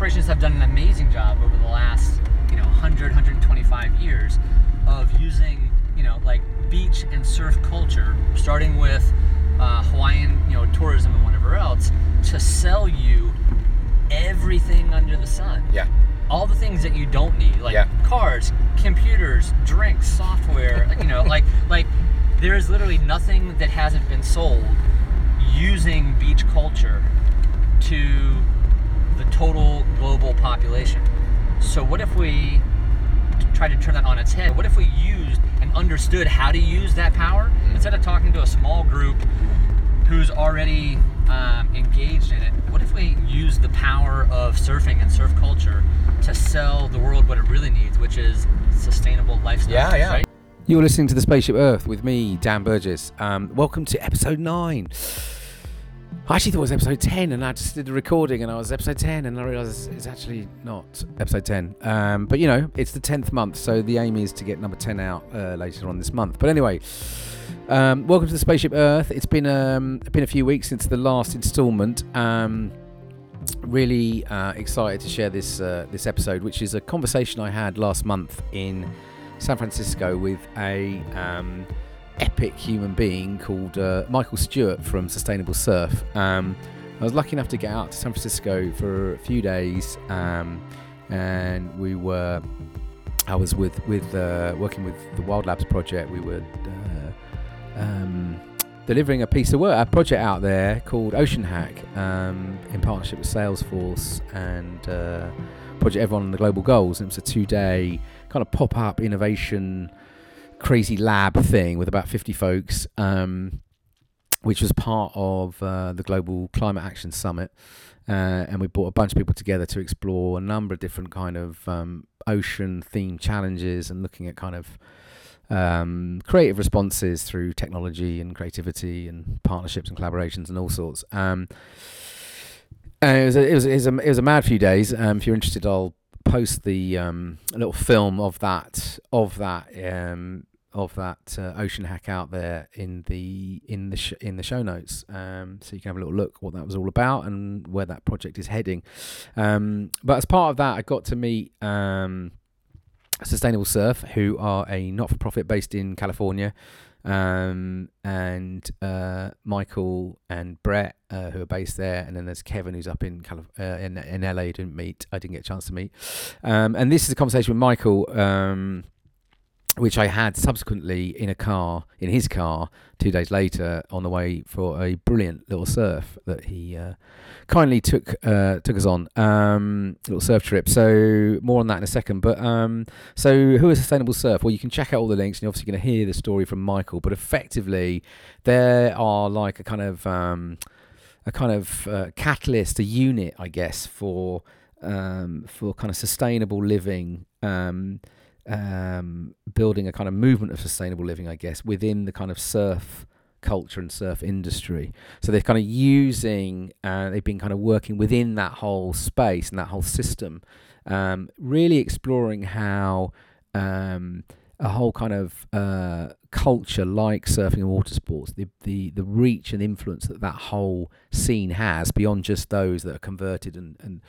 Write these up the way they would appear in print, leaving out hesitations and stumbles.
corporations have done an amazing job over the last, 100, 125 years of using, like beach and surf culture, starting with Hawaiian, tourism and whatever else, to sell you everything under the sun. Yeah. All the things that you don't need, like cars, computers, drinks, software, like there is literally nothing that hasn't been sold using beach culture to the total global population. So what if we try to turn that on its head? What if we used and understood how to use that power instead of talking to a small group who's already engaged in it? What if we use the power of surfing and surf culture to sell the world what it really needs, which is sustainable lifestyle? Yeah. Right? You're listening to the SpaceShip Earth with me, Dan Burgess. Welcome to episode 9. I actually thought it was episode 10, and I just did a recording, and I was episode 10, and I realised it's actually not episode 10. But it's the 10th month, so the aim is to get number 10 out later on this month. But anyway, welcome to the SpaceShip Earth. It's been a few weeks since the last instalment. Really excited to share this episode, which is a conversation I had last month in San Francisco with a epic human being called Michael Stewart from Sustainable Surf. I was lucky enough to get out to San Francisco for a few days, and I was working with the Wild Labs project. We were delivering a piece of work, a project out there called Ocean Hack, in partnership with Salesforce and Project Everyone and the Global Goals. And it was a 2-day kind of pop-up innovation crazy lab thing with about 50 folks, which was part of the Global Climate Action Summit, and we brought a bunch of people together to explore a number of different kind of ocean themed challenges, and looking at kind of creative responses through technology and creativity and partnerships and collaborations and all sorts. And it was a mad few days. If you're interested, I'll post the a little film of that Ocean Hack out there in the show notes, so you can have a little look what that was all about and where that project is heading. But as part of that, I got to meet Sustainable Surf, who are a not-for-profit based in California, and Michael and Brett, who are based there, and then there's Kevin, who's up in LA. I didn't get a chance to meet. And this is a conversation with Michael, which I had subsequently in his car 2 days later on the way for a brilliant little surf that he kindly took us on, little surf trip. So more on that in a second. But so who is Sustainable Surf? Well, you can check out all the links, and you're obviously going to hear the story from Michael. But effectively, there are like a kind of catalyst, a unit, I guess, for kind of sustainable living. Building a kind of movement of sustainable living, I guess, within the kind of surf culture and surf industry. So they're kind of they've been kind of working within that whole space and that whole system, really exploring how a whole kind of culture like surfing and water sports, the reach and influence that whole scene has beyond just those that are converted and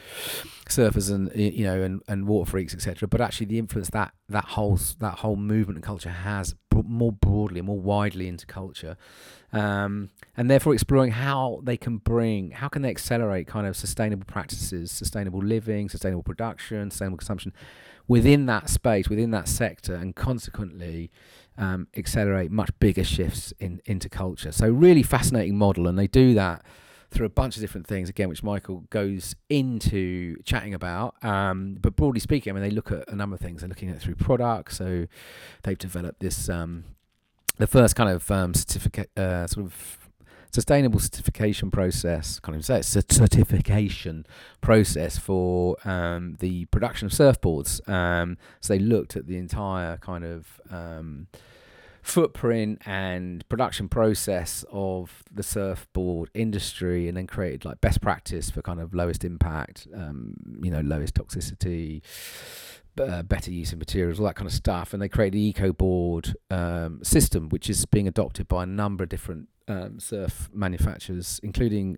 surfers and water freaks, etc., but actually the influence that whole movement and culture has more broadly, more widely into culture, and therefore exploring how can they accelerate kind of sustainable practices, sustainable living, sustainable production, sustainable consumption within that space, within that sector, and consequently accelerate much bigger shifts into culture. So really fascinating model, and they do that through a bunch of different things, again, which Michael goes into chatting about. But broadly speaking, I mean, they look at a number of things. They're looking at it through products. So they've developed this, the first kind of sustainable certification process. Can't even say it. Certification process for the production of surfboards. So they looked at the entire kind of footprint and production process of the surfboard industry, and then created like best practice for kind of lowest impact, lowest toxicity, better use of materials, all that kind of stuff. And they created the EcoBoard system, which is being adopted by a number of different surf manufacturers, including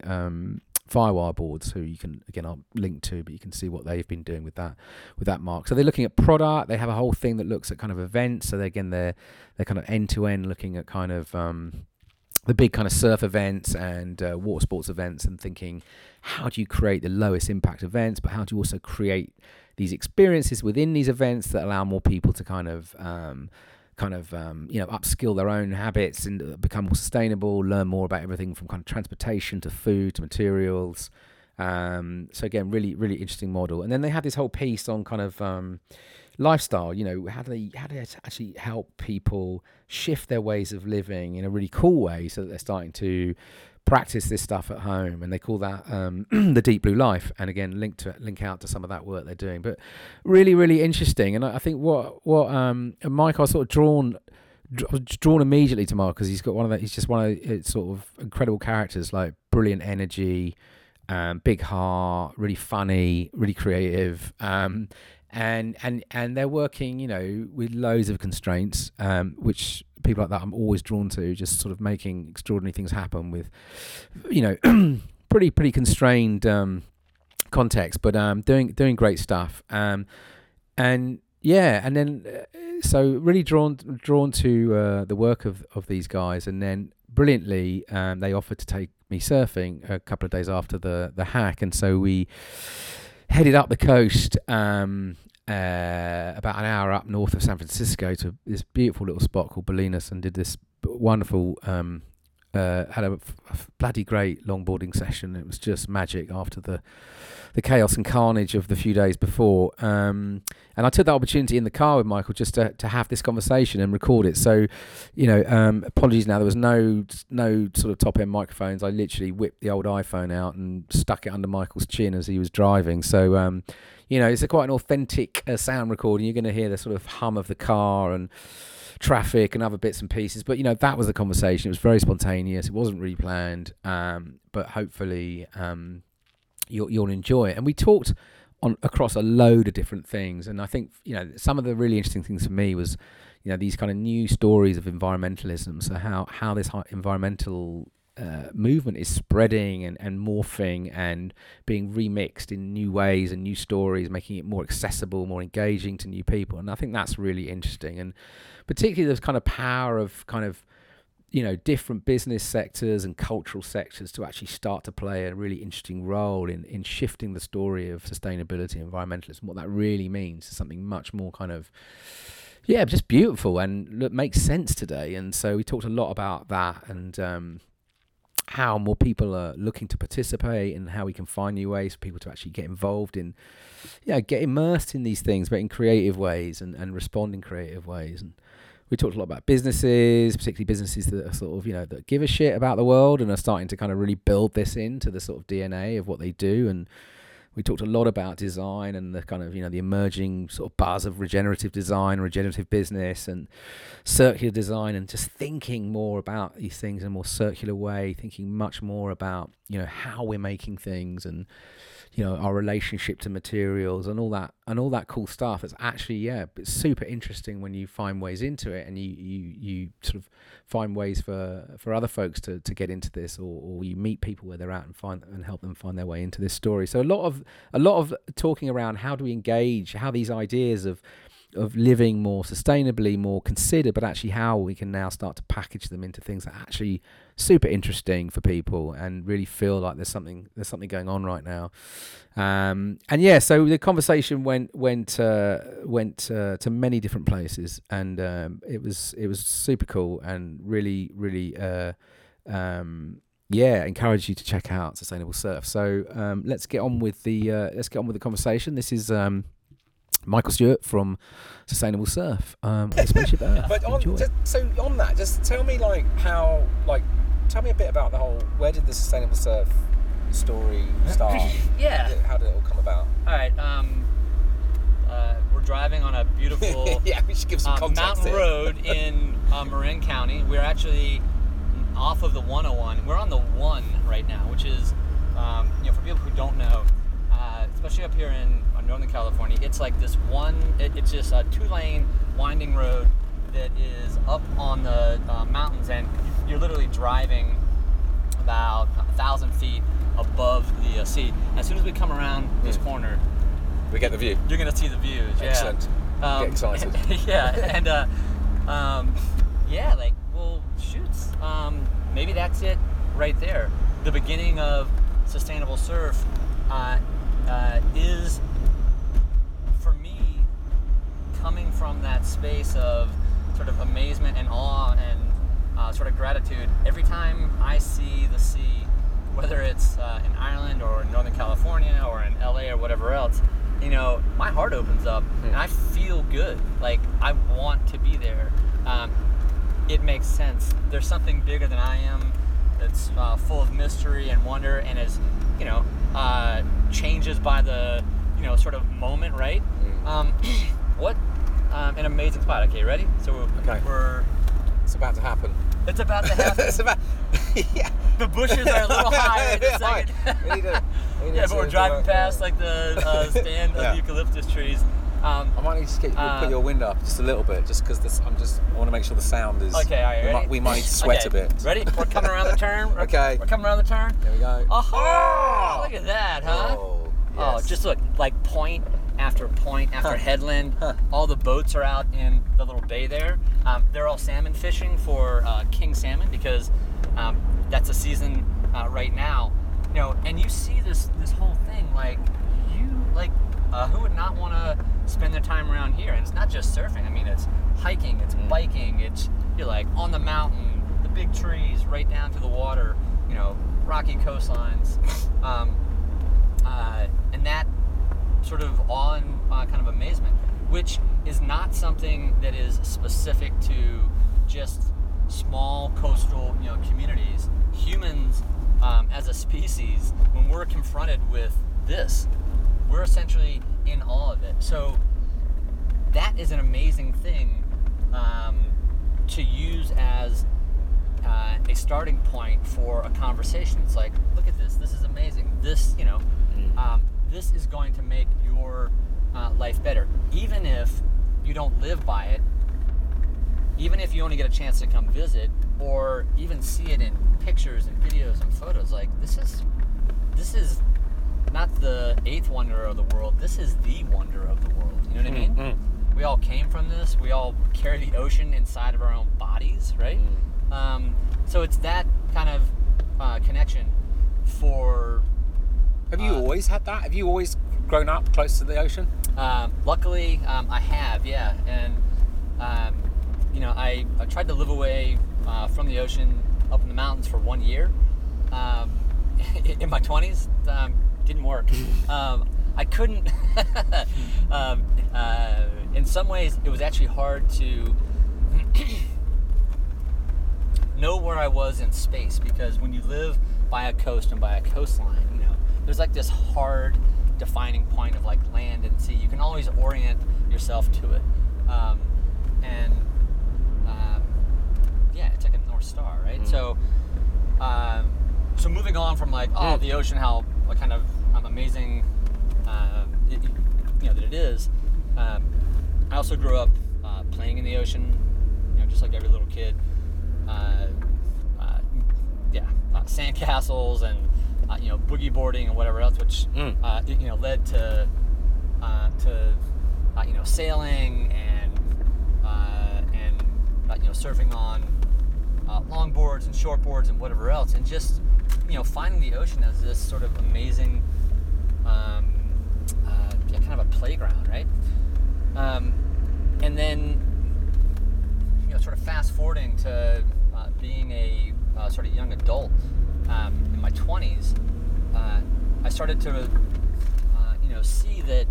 Firewire Boards, who you can, again, I'll link to, but you can see what they've been doing with that mark. So they're looking at product. They have a whole thing that looks at kind of events. So they're kind of end to end looking at kind of the big kind of surf events and water sports events, and thinking, how do you create the lowest impact events, but how do you also create these experiences within these events that allow more people to kind of upskill their own habits and become more sustainable, learn more about everything from kind of transportation to food to materials. So again, really, really interesting model. And then they have this whole piece on kind of lifestyle, you know, how do they actually help people shift their ways of living in a really cool way so that they're starting to practice this stuff at home, and they call that the Deep Blue Life. And again, link out to some of that work they're doing, but really, really interesting. And I think what Mike, I was drawn immediately to Mark because he's just one of sort of incredible characters, like brilliant energy, big heart, really funny, really creative, and they're working, you know, with loads of constraints, which people like that I'm always drawn to, just sort of making extraordinary things happen with, you know, pretty constrained context, but doing great stuff. So really drawn to the work of these guys, and then brilliantly they offered to take me surfing a couple of days after the hack, and so we headed up the coast about an hour up north of San Francisco to this beautiful little spot called Bolinas, and did this wonderful had a bloody great longboarding session. It was just magic after the chaos and carnage of the few days before, and I took that opportunity in the car with Michael just to have this conversation and record it. So, you know, apologies now, there was no sort of top end microphones. I literally whipped the old iPhone out and stuck it under Michael's chin as he was driving, so you know, it's quite an authentic sound recording. You're going to hear the sort of hum of the car and traffic and other bits and pieces. But, you know, that was the conversation. It was very spontaneous. It wasn't really planned. But hopefully you'll enjoy it. And we talked across a load of different things. And I think, you know, some of the really interesting things for me was, you know, these kind of new stories of environmentalism. So how this environmental movement is spreading and morphing and being remixed in new ways and new stories, making it more accessible, more engaging to new people. And I think that's really interesting, and particularly this kind of power of kind of, you know, different business sectors and cultural sectors to actually start to play a really interesting role in shifting the story of sustainability and environmentalism. What that really means is something much more kind of, yeah, just beautiful and look, makes sense today. And so we talked a lot about that, and how more people are looking to participate, and how we can find new ways for people to actually get involved in, yeah, get immersed in these things, but in creative ways and respond in creative ways. And we talked a lot about businesses, particularly businesses that are sort of, you know, that give a shit about the world and are starting to kind of really build this into the sort of DNA of what they do. And we talked a lot about design and the kind of, you know, the emerging sort of buzz of regenerative design, regenerative business and circular design, and just thinking more about these things in a more circular way, thinking much more about, you know, how we're making things and, you know, our relationship to materials and all that cool stuff. That's actually, yeah, it's super interesting when you find ways into it, and you sort of find ways for other folks to get into this, or you meet people where they're at and find and help them find their way into this story. So a lot of talking around how do we engage, how these ideas of living more sustainably, more considered, but actually how we can now start to package them into things that are actually super interesting for people and really feel like there's something going on right now. And yeah, so the conversation went to many different places, and it was super cool, and really, really encourage you to check out Sustainable Surf. So let's get on with the conversation. This is Michael Stewart from Sustainable Surf. SpaceShip Earth. But just tell me tell me a bit about the whole, where did the Sustainable Surf story start? Yeah. How did it all come about? All right. We're driving on a beautiful we should give some mountain here. Road in Marin County. We're actually off of the 101. We're on the 1 right now, which is, you know, for people who don't know, especially up here in Northern California, it's like this one, it's just a 2-lane winding road that is up on the mountains, and you're literally driving about 1,000 feet above the sea. As soon as we come around this corner, we get the view. You're going to see the views. Yeah. Excellent. Get excited. Yeah, and yeah, like, well, shoots. Maybe that's it right there. The beginning of Sustainable Surf is, for me, coming from that space of sort of amazement and awe and sort of gratitude. Every time I see the sea, whether it's in Ireland or in Northern California or in LA or whatever else, you know, my heart opens up and I feel good. Like, I want to be there. It makes sense. There's something bigger than I am that's full of mystery and wonder and is, you know, changes by the, you know, sort of moment, right? What an amazing spot. Okay, ready? So we're it's about to happen. It's about to happen. Yeah. The bushes are a little higher in a second. Yeah, but we're driving past like the stand of eucalyptus trees. I might need to get you to put your window up just a little bit, just because I want to make sure the sound is. Okay, all right. We might need to sweat a bit. Ready? We're coming around the turn. We're coming around the turn. There we go. Oh, look at that, huh? Oh, yes. Oh, just look, like point after point after headland. All the boats are out in the little bay there. They're all salmon fishing for king salmon because that's the season right now. You know, and you see this whole thing who would not want to spend their time around here? And it's not just surfing. I mean, it's hiking, it's biking, it's, you're like on the mountain, the big trees right down to the water, you know, rocky coastlines. And that sort of awe and kind of amazement, which is not something that is specific to just small coastal, you know, communities. Humans, as a species, when we're confronted with this, we're essentially in all of it. So that is an amazing thing to use as a starting point for a conversation. It's like, look at this. This is amazing. This, you know, this is going to make your life better. Even if you don't live by it, even if you only get a chance to come visit or even see it in pictures and videos and photos, like this is not the eighth wonder of the world. This is the wonder of the world. You know what I mean? We all came from this. We all carry the ocean inside of our own bodies, right? So it's that kind of connection for... Have you always had that? Have you always grown up close to the ocean? Luckily, I have, yeah. And, you know, I tried to live away from the ocean up in the mountains for 1 year in my 20s. Didn't work. I couldn't. In some ways, it was actually hard to know where I was in space, because when you live by a coast and by a coastline, you know, there's like this hard defining point of like land and sea. You can always orient yourself to it, yeah, it's like a North Star, right? So moving on from like the ocean, how kind of amazing you know that it is. I also grew up playing in the ocean, you know, just like every little kid. Sandcastles and you know, boogie boarding and whatever else, which you know, led to you know, sailing and you know, surfing on longboards and shortboards and whatever else, and just, you know, finding the ocean as this sort of amazing kind of a playground, right? And then, you know, sort of fast forwarding to being a sort of young adult in my 20s, I started to you know, see that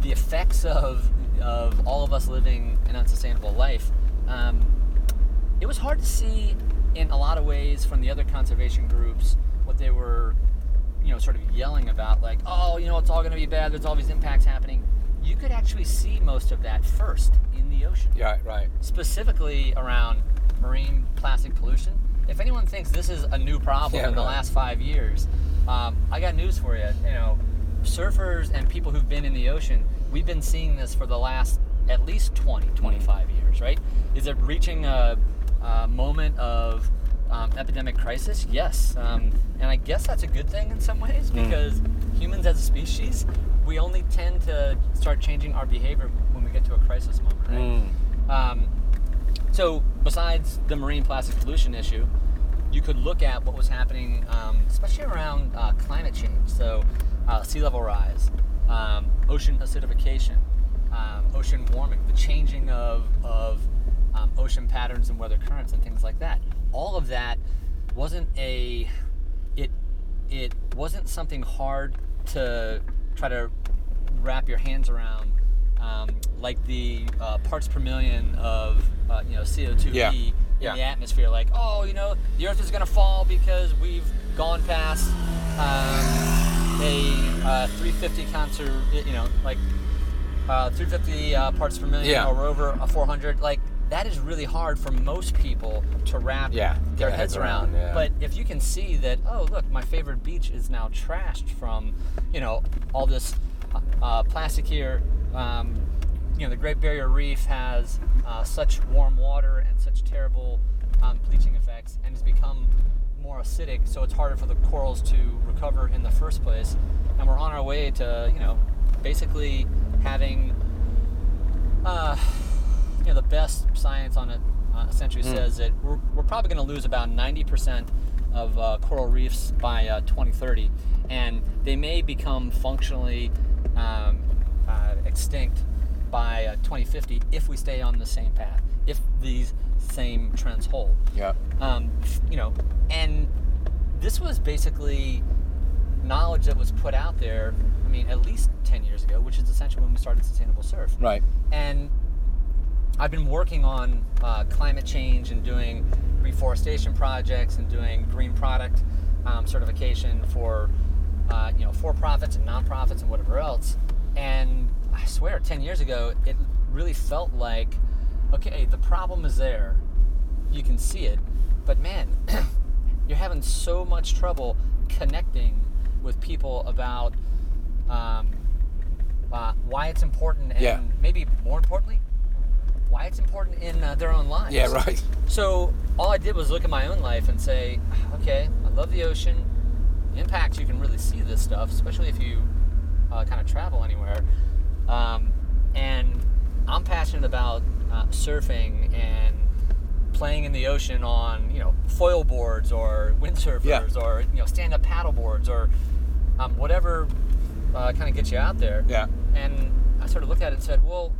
the effects of all of us living an unsustainable life, it was hard to see in a lot of ways from the other conservation groups what they were, you know, sort of yelling about, like, oh, you know, it's all going to be bad, there's all these impacts happening. You could actually see most of that first in the ocean. Yeah, right. Specifically around marine plastic pollution. If anyone thinks this is a new problem in the last 5 years, I got news for you. You know, surfers and people who've been in the ocean, we've been seeing this for the last at least 20, 25 years, right? Is it reaching a moment of epidemic crisis? Yes. And I guess that's a good thing in some ways, because humans as a species, we only tend to start changing our behavior when we get to a crisis moment, right? So besides the marine plastic pollution issue, you could look at what was happening, especially around climate change. So sea level rise, ocean acidification, ocean warming, the changing of ocean patterns and weather currents and things like that. All of that wasn't it wasn't something hard to try to wrap your hands around, like the parts per million of CO2e in the atmosphere. Like, oh, the Earth is going to fall because we've gone past a 350 concert, 350 parts per million or over a 400. Like, that is really hard for most people to wrap their heads around. But if you can see that, oh, look, my favorite beach is now trashed from, all this plastic here. The Great Barrier Reef has such warm water and such terrible bleaching effects, and has become more acidic, so it's harder for the corals to recover in the first place. And we're on our way to, basically having... the best science on it essentially says that we're probably going to lose about 90% of coral reefs by 2030, and they may become functionally extinct by 2050 if we stay on the same path, if these same trends hold. Yeah. And this was basically knowledge that was put out there. I mean, at least 10 years ago, which is essentially when we started Sustainable Surf. Right. And I've been working on climate change and doing reforestation projects and doing green product certification for for-profits and non-profits and whatever else. And I swear, 10 years ago, it really felt like, okay, the problem is there. You can see it. But man, you're having so much trouble connecting with people about why it's important and maybe more importantly, why it's important in their own lives. Yeah, right. So all I did was look at my own life and say, okay, I love the ocean. The impact, you can really see this stuff, especially if you kind of travel anywhere. And I'm passionate about surfing and playing in the ocean on, foil boards or windsurfers or, stand-up paddle boards or whatever kind of gets you out there. Yeah. And I sort of looked at it and said, well,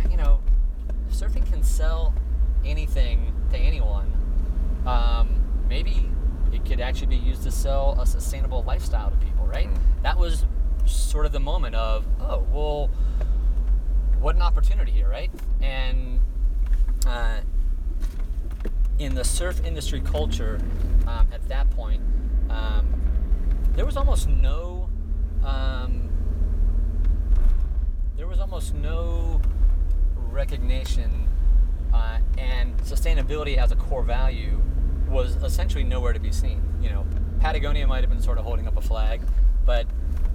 if surfing can sell anything to anyone, maybe it could actually be used to sell a sustainable lifestyle to people, right? That was sort of the moment of, oh, well, what an opportunity here, right? And in the surf industry culture at that point, there was almost no recognition and sustainability as a core value was essentially nowhere to be seen. Patagonia might have been sort of holding up a flag, but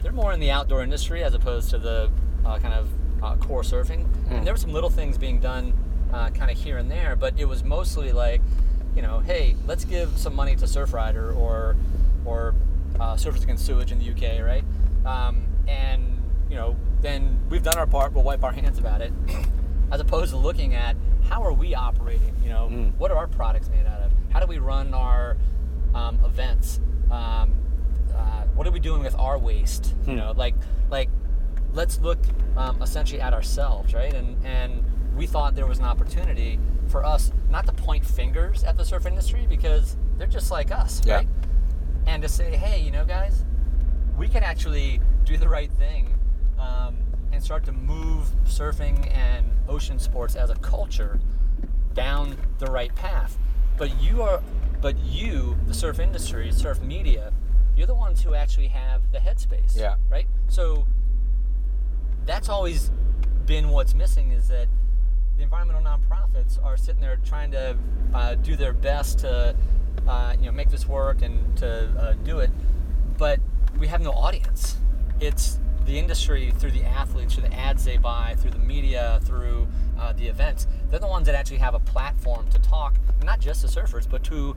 they're more in the outdoor industry as opposed to the kind of core surfing. And there were some little things being done kind of here and there, but it was mostly like, hey, let's give some money to Surfrider or Surfers Against Sewage in the UK, right? And then we've done our part, we'll wipe our hands about it. As opposed to looking at how are we operating, what are our products made out of? How do we run our events? What are we doing with our waste? Like, let's look essentially at ourselves, right? And we thought there was an opportunity for us not to point fingers at the surf industry because they're just like us, right? And to say, hey, guys, we can actually do the right thing and start to move surfing and ocean sports as a culture down the right path. But you, the surf industry, surf media, you're the ones who actually have the headspace. Yeah. Right? So that's always been what's missing, is that the environmental nonprofits are sitting there trying to do their best to make this work and to do it, but we have no audience. It's the industry, through the athletes, through the ads they buy, through the media, through the events. They're the ones that actually have a platform to talk, not just to surfers, but to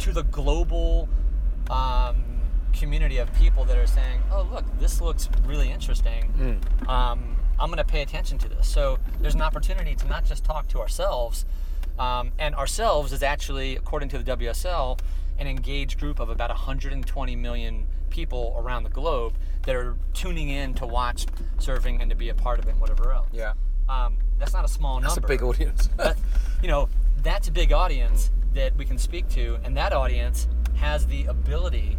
to the global community of people that are saying, oh, look, this looks really interesting. Mm. I'm going to pay attention to this. So there's an opportunity to not just talk to ourselves, and ourselves is actually, according to the WSL, an engaged group of about 120 million people around the globe that are tuning in to watch surfing and to be a part of it, and whatever else. Yeah. That's not a small number. That's a big audience. That's a big audience that we can speak to, and that audience has the ability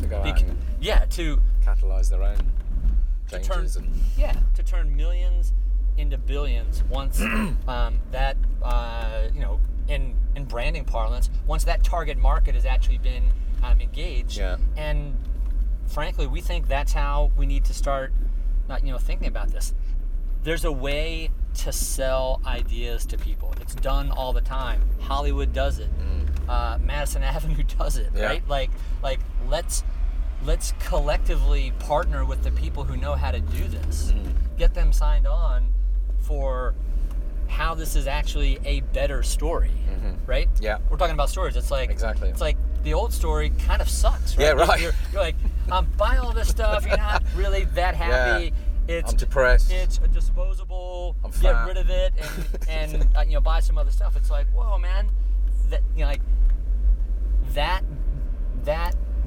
to go out and to catalyze their own changes, to turn millions into billions once in branding parlance, once that target market has actually been engaged. Yeah. And frankly, we think that's how we need to start thinking about this. There's a way to sell ideas to people. It's done all the time. Hollywood does it. Mm. Madison Avenue does it, right? Like let's collectively partner with the people who know how to do this. Mm. Get them signed on for how this is actually a better story, mm-hmm. right? Yeah. We're talking about stories. It's like exactly. It's like the old story kind of sucks, right? Yeah, right. You're like, I'm buying all this stuff. You're not really that happy. Yeah. I'm depressed. It's a disposable. I'm fat. Get rid of it and buy some other stuff. It's like, whoa, man, that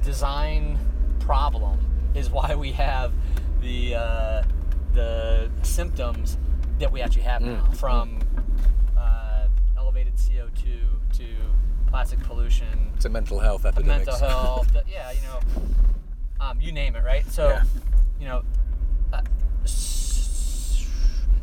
design problem is why we have the symptoms that we actually have now, from elevated CO2 to plastic pollution to mental health epidemics. Mental health, you name it, right? So,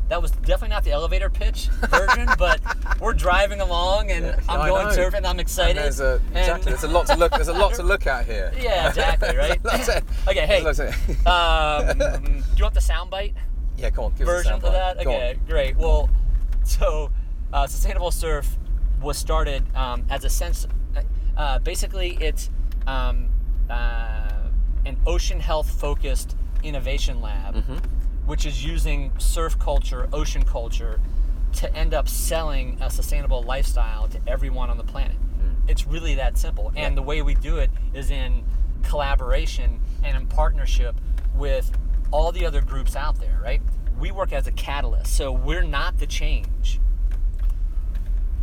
that was definitely not the elevator pitch version, but we're driving along and I'm going surfing. I'm excited. And there's a lot to look. There's a lot to look at here. Yeah, exactly. Right. That's it. Okay. Hey. Do you want the soundbite? Yeah, come on. Give us a soundbite. Version of that. Okay. Great. Well, so Sustainable Surf was started as a sense. Basically, it's an ocean health focused innovation lab, mm-hmm. which is using surf culture, ocean culture, to end up selling a sustainable lifestyle to everyone on the planet. Mm. It's really that simple. Yeah. And the way we do it is in collaboration and in partnership with all the other groups out there, right? We work as a catalyst, so we're not the change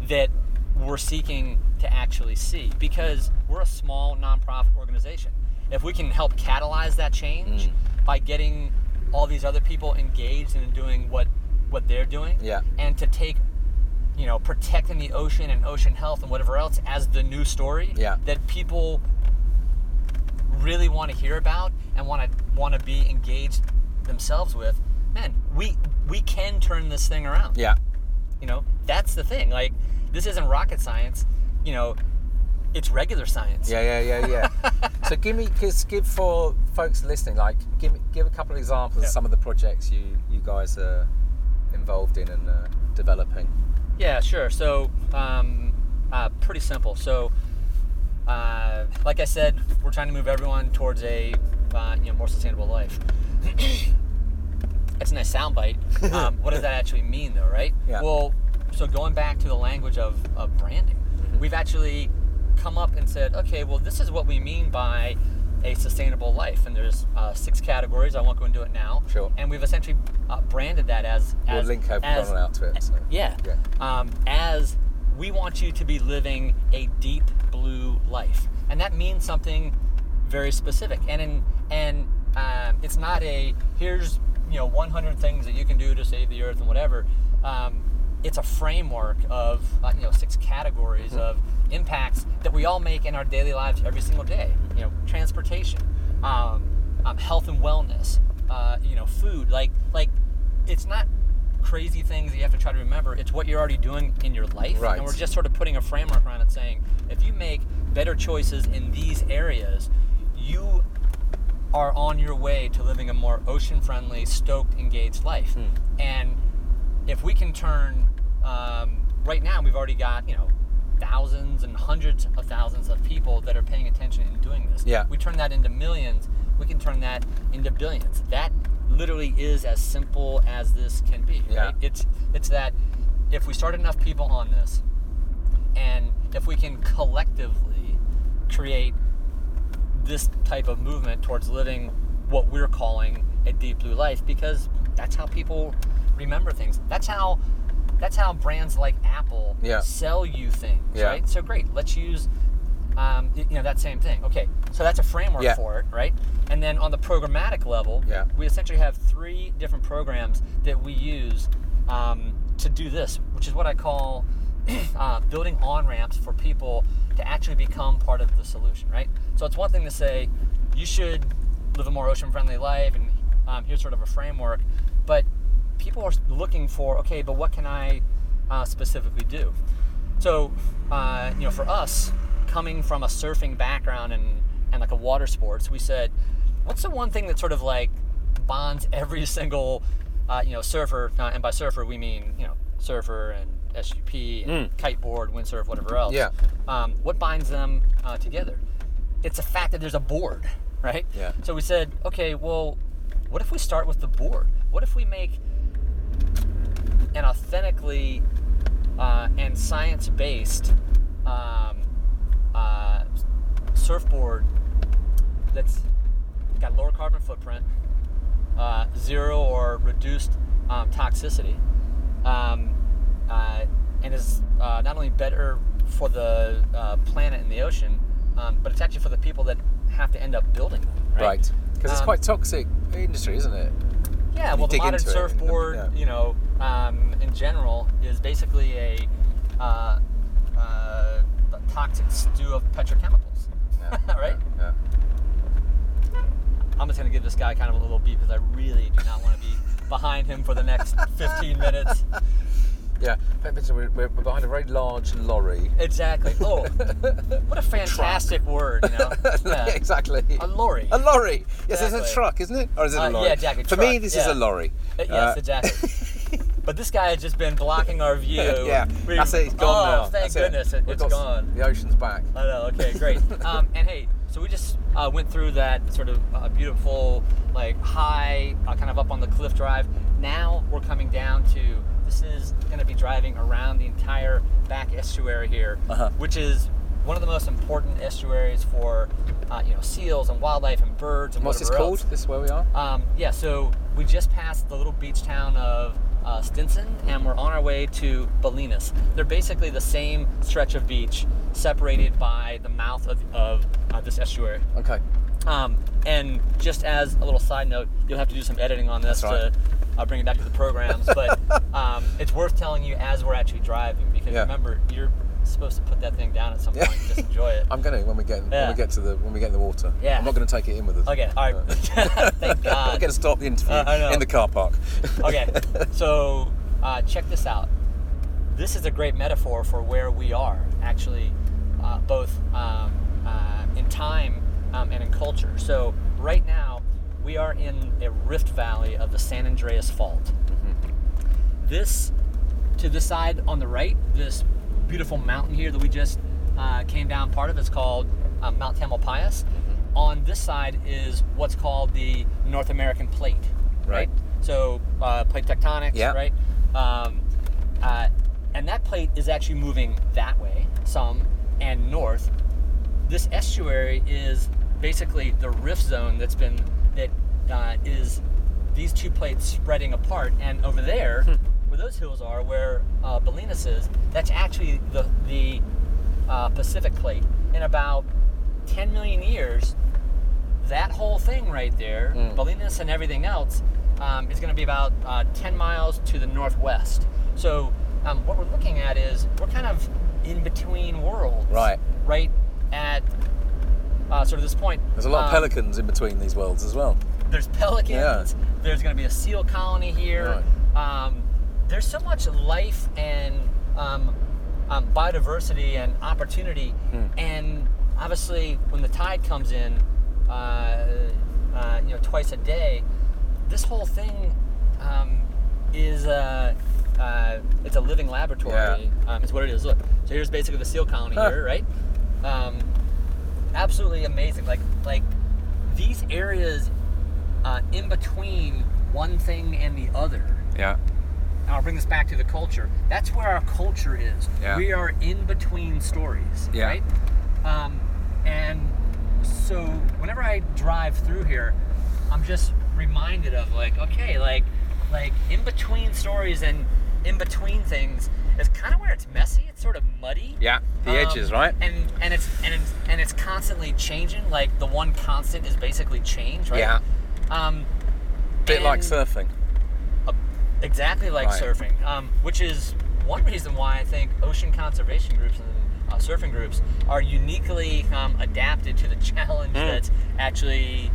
that we're seeking to actually see, because we're a small nonprofit organization. If we can help catalyze that change by getting all these other people engaged in doing what they're doing, and to take, protecting the ocean and ocean health and whatever else as the new story that people really want to hear about and want to be engaged themselves with, man, we can turn this thing around. Yeah. That's the thing. Like, this isn't rocket science, it's regular science. Yeah. So give for folks listening, like give a couple of examples of some of the projects you guys are involved in and developing. Yeah, sure. So pretty simple. So like I said, we're trying to move everyone towards a more sustainable life. That's a nice soundbite. What does that actually mean, though, right? Yeah. Well, so going back to the language of branding, mm-hmm. we've actually come up and said, okay, well, this is what we mean by a sustainable life, and there's 6 categories. I won't go into it now. Sure. And we've essentially branded that as we'll link everyone out to it. So. Yeah. As we want you to be living a deep blue life, and that means something very specific. And it's not a here's 100 things that you can do to save the earth and whatever. It's a framework of 6 categories mm-hmm. of impacts that we all make in our daily lives every single day. Transportation, health and wellness, food. Like, it's not crazy things that you have to try to remember. It's what you're already doing in your life, right. And we're just sort of putting a framework around it, saying if you make better choices in these areas, you are on your way to living a more ocean-friendly, stoked, engaged life. Mm. And if we can turn, right now we've already got thousands and hundreds of thousands of people that are paying attention and doing this. Yeah. We turn that into millions. We can turn that into billions. That literally is as simple as this can be. Yeah. Right? It's that if we start enough people on this, and if we can collectively create this type of movement towards living what we're calling a deep blue life, because that's how people remember things. That's how brands like Apple sell you things, right? So great, let's use that same thing. Okay, so that's a framework for it, right? And then on the programmatic level, we essentially have three different programs that we use to do this, which is what I call building on-ramps for people to actually become part of the solution, right? So it's one thing to say, you should live a more ocean-friendly life, and here's sort of a framework, but people are looking for, okay, but what can I specifically do? So, for us, coming from a surfing background and like a water sports, we said, what's the one thing that sort of like bonds every single, surfer, and by surfer we mean, surfer and SUP and kiteboard, windsurf, whatever else. Yeah. What binds them together? It's the fact that there's a board, right? Yeah. So we said, okay, well, what if we start with the board? What if we make an authentically and science-based surfboard that's got lower carbon footprint, zero or reduced toxicity, and is not only better for the planet and the ocean, but it's actually for the people that have to end up building them, right? Because it's quite toxic industry, isn't it? Yeah, well, the modern surfboard, in general, is basically a toxic stew of petrochemicals, right? Yeah. I'm just going to give this guy kind of a little beep because I really do not want to be behind him for the next 15 minutes. Yeah, we're behind a very large lorry. Exactly. Oh, what a fantastic word, Yeah. Exactly. A lorry. A lorry. Yes, exactly. It's a truck, isn't it? Or is it a lorry? Yeah, exactly. For me, this is a lorry. Yes, exactly. But this guy has just been blocking our view. Yeah, that's it. It's gone now. Thank goodness it's gone. The ocean's back. I know. Okay, great. And hey, so we just went through that sort of beautiful, like high, kind of up on the cliff drive. Now we're coming down to. This is going to be driving around the entire back estuary here, which is one of the most important estuaries for seals and wildlife and birds and what's this called? This is where we are? So we just passed the little beach town of Stinson, and we're on our way to Bolinas. They're basically the same stretch of beach separated by the mouth of this estuary. Okay. And just as a little side note, you'll have to do some editing on this to bring it back to the programs, but it's worth telling you as we're actually driving, because remember, you're supposed to put that thing down at some point and just enjoy it. I'm going to when we get in the water. Yeah. I'm not going to take it in with us. Okay, all right. Thank God. I'm going to stop the interview in the car park. Okay, so check this out. This is a great metaphor for where we are, actually, both in time and in culture. So right now, we are in a rift valley of the San Andreas Fault. Mm-hmm. This, to the side on the right, this beautiful mountain here that we just came down part of, is called Mount Tamalpais. Mm-hmm. On this side is what's called the North American plate, right? So plate tectonics, right? And that plate is actually moving that way, some, and north. This estuary is basically the rift zone is these two plates spreading apart, and over there, where those hills are, where Bolinas is, that's actually the Pacific plate. In about 10 million years, that whole thing right there, Bolinas and everything else, is going to be about 10 miles to the northwest. So what we're looking at is, we're kind of in between worlds, right at sort of this point. There's a lot of pelicans in between these worlds as well. There's pelicans, there's going to be a seal colony here. Right. There's so much life and biodiversity and opportunity. And obviously when the tide comes in, twice a day, this whole thing is it's a living laboratory. It's what it is. Look, so here's basically the seal colony here, right? Absolutely amazing. Like these areas in between one thing and the other. Yeah. And I'll bring this back to the culture. That's where our culture is. Yeah. We are in between stories, right? And so whenever I drive through here, I'm just reminded of like in between stories and in between things is kind of where it's messy. It's sort of muddy. Yeah, the edges, right? And it's constantly changing. Like the one constant is basically change, right? Yeah. Bit like surfing. Exactly like surfing, which is one reason why I think ocean conservation groups and surfing groups are uniquely adapted to the challenge that's actually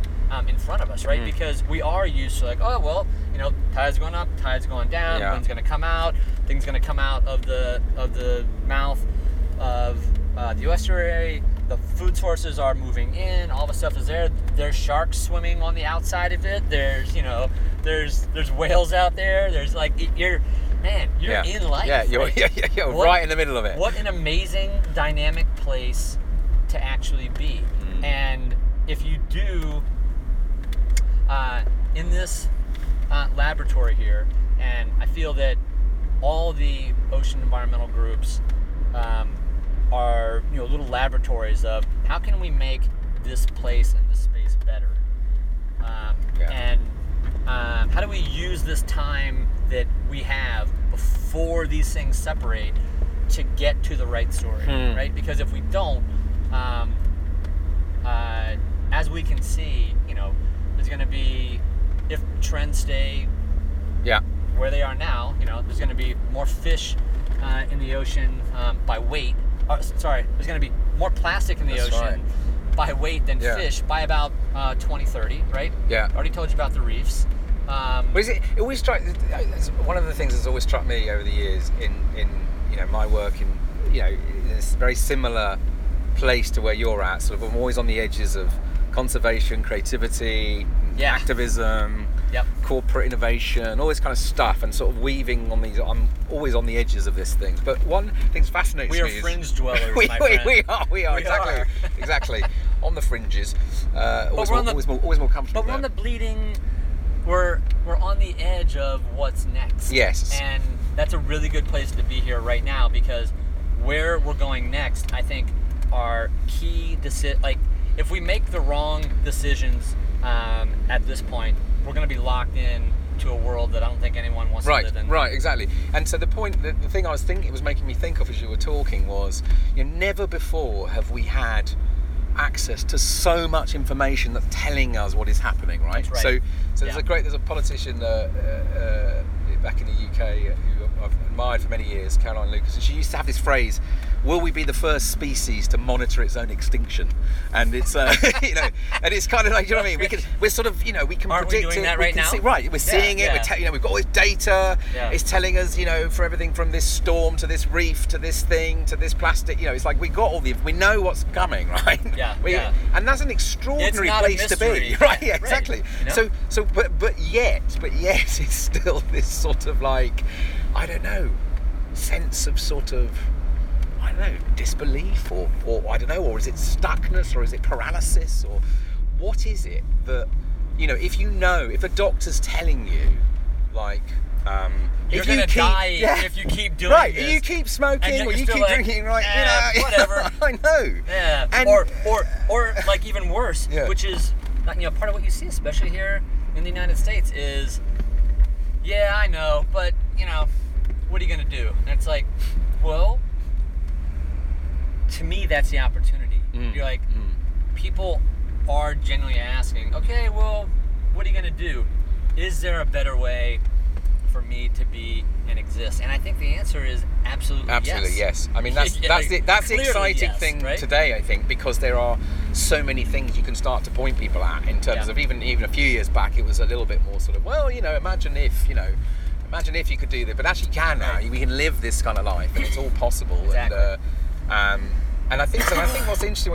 in front of us, right? Because we are used to like, oh, well, you know, tide's going up, tide's going down, wind's going to come out, things going to come out of the mouth of the estuary, the food sources are moving in, all the stuff is there, there's sharks swimming on the outside of it, there's, you know, there's whales out there, there's like, you're in life. Yeah, you're right in the middle of it. What an amazing dynamic place to actually be. And if you do, in this laboratory here, and I feel that all the ocean environmental groups are, you know, little laboratories of how can we make this place and this space better, and how do we use this time that we have before these things separate to get to the right story, right? Because if we don't, as we can see, you know, there's going to be, if trends stay where they are now, you know, there's going to be more fish in the ocean by weight. There's going to be more plastic in the ocean by weight than fish by about 2030, right? Yeah. Already told you about the reefs. It always struck. One of the things that's always struck me over the years in you know my work in you know it's a very similar place to where you're at. Sort of, I'm always on the edges of conservation, creativity, activism, corporate innovation, all this kind of stuff, and sort of weaving on these. I'm always on the edges of this thing. But one thing's fascinates me. We are fringe dwellers. We are exactly on the fringes. Always more comfortable. But we're on the bleeding. We're on the edge of what's next. Yes. And that's a really good place to be here right now because where we're going next, I think, are key like if we make the wrong decisions at this point, we're going to be locked in to a world that I don't think anyone wants to live in. Right, exactly. And so the thing I was thinking, it was making me think of as you were talking was, you know, never before have we had access to so much information that's telling us what is happening, right? Right. So there's a politician back in the UK who I've admired for many years, Caroline Lucas, and she used to have this phrase, will we be the first species to monitor its own extinction? And it's you know, and it's kind of like, you know what I mean, we're sort of, you know, we can Aren't predict we doing it that right now? See, right, we're seeing it, you know, we've got all this data, it's telling us, you know, for everything from this storm to this reef to this thing to this plastic, you know, it's like we got all the, we know what's coming, right? And that's an extraordinary place to be, right? Yeah, exactly. Right. You know? But yet it's still this sort of like, I don't know, sense of sort of, I don't know, disbelief or I don't know, or is it stuckness or is it paralysis or what is it that, you know, if a doctor's telling you, like, you're going to die if you keep doing this. You keep smoking or you keep drinking, right? You know, whatever. I know. Yeah. And, or like even worse, which is, you know, part of what you see, especially here in the United States is, yeah, I know, but, you know, what are you going to do? And it's like, well, to me, that's the opportunity. You're like, people are genuinely asking, okay, well, what are you going to do? Is there a better way for me to be and exist? And I think the answer is absolutely yes. I mean, that's the exciting thing today, I think, because there are so many things you can start to point people at in terms of even a few years back, it was a little bit more sort of, well, you know, imagine if you could do that, but actually you can now. We can live this kind of life, and it's all possible. Exactly. And I think so. I think what's interesting,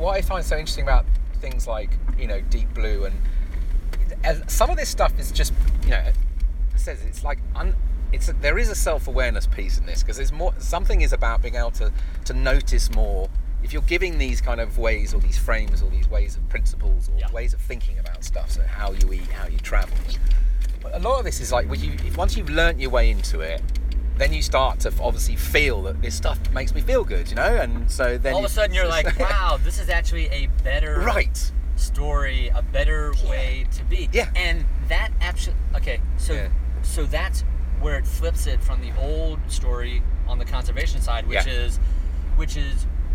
what I find so interesting about things like, you know, Deep Blue and some of this stuff is just, you know. There is a self-awareness piece in this because there's more. Something is about being able to notice more. If you're giving these kind of ways or these frames or these ways of principles or ways of thinking about stuff, so how you eat, how you travel. But a lot of this is like once you've learnt your way into it, then you start to obviously feel that this stuff makes me feel good, you know, and so then all of a sudden you're like, wow, this is actually a better story, a better way to be. Yeah. And that actually, okay, so so that's where it flips it from the old story on the conservation side, which is,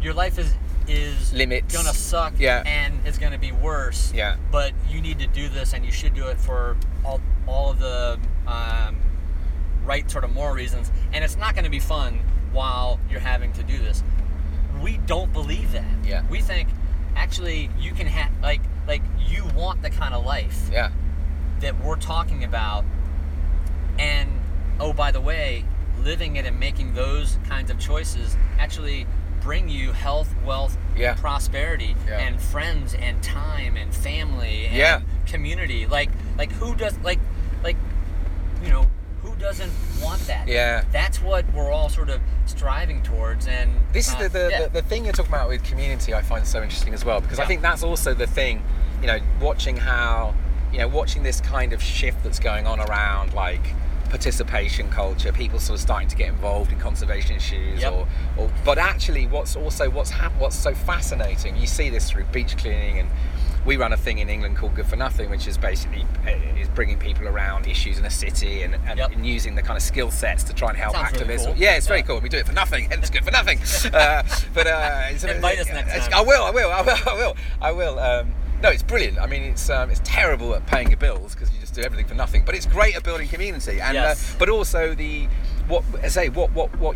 your life is limits, gonna suck, and it's gonna be worse. Yeah. But you need to do this, and you should do it for all of the right sort of moral reasons, and it's not going to be fun while you're having to do this. We don't believe that. Yeah. We think actually you can have like you want the kind of life that we're talking about, and oh, by the way, living it and making those kinds of choices actually bring you health, wealth, and prosperity, and friends, and time, and family, and community. Like who does like you know, who doesn't want that? Yeah. That's what we're all sort of striving towards. And this is the thing you're talking about with community. I find so interesting as well, because I think that's also the thing, you know, watching how, you know, watching this kind of shift that's going on around like participation culture, people sort of starting to get involved in conservation issues, or but actually what's so fascinating, you see this through beach cleaning, and we run a thing in England called Good for Nothing, which is basically is bringing people around issues in a city and using the kind of skill sets to try and help activists. Really cool. Yeah, it's very cool. We do it for nothing. It's good for nothing. Invite us next time. I will. No, it's brilliant. I mean, it's terrible at paying your bills because you just do everything for nothing. But it's great at building community, and but also what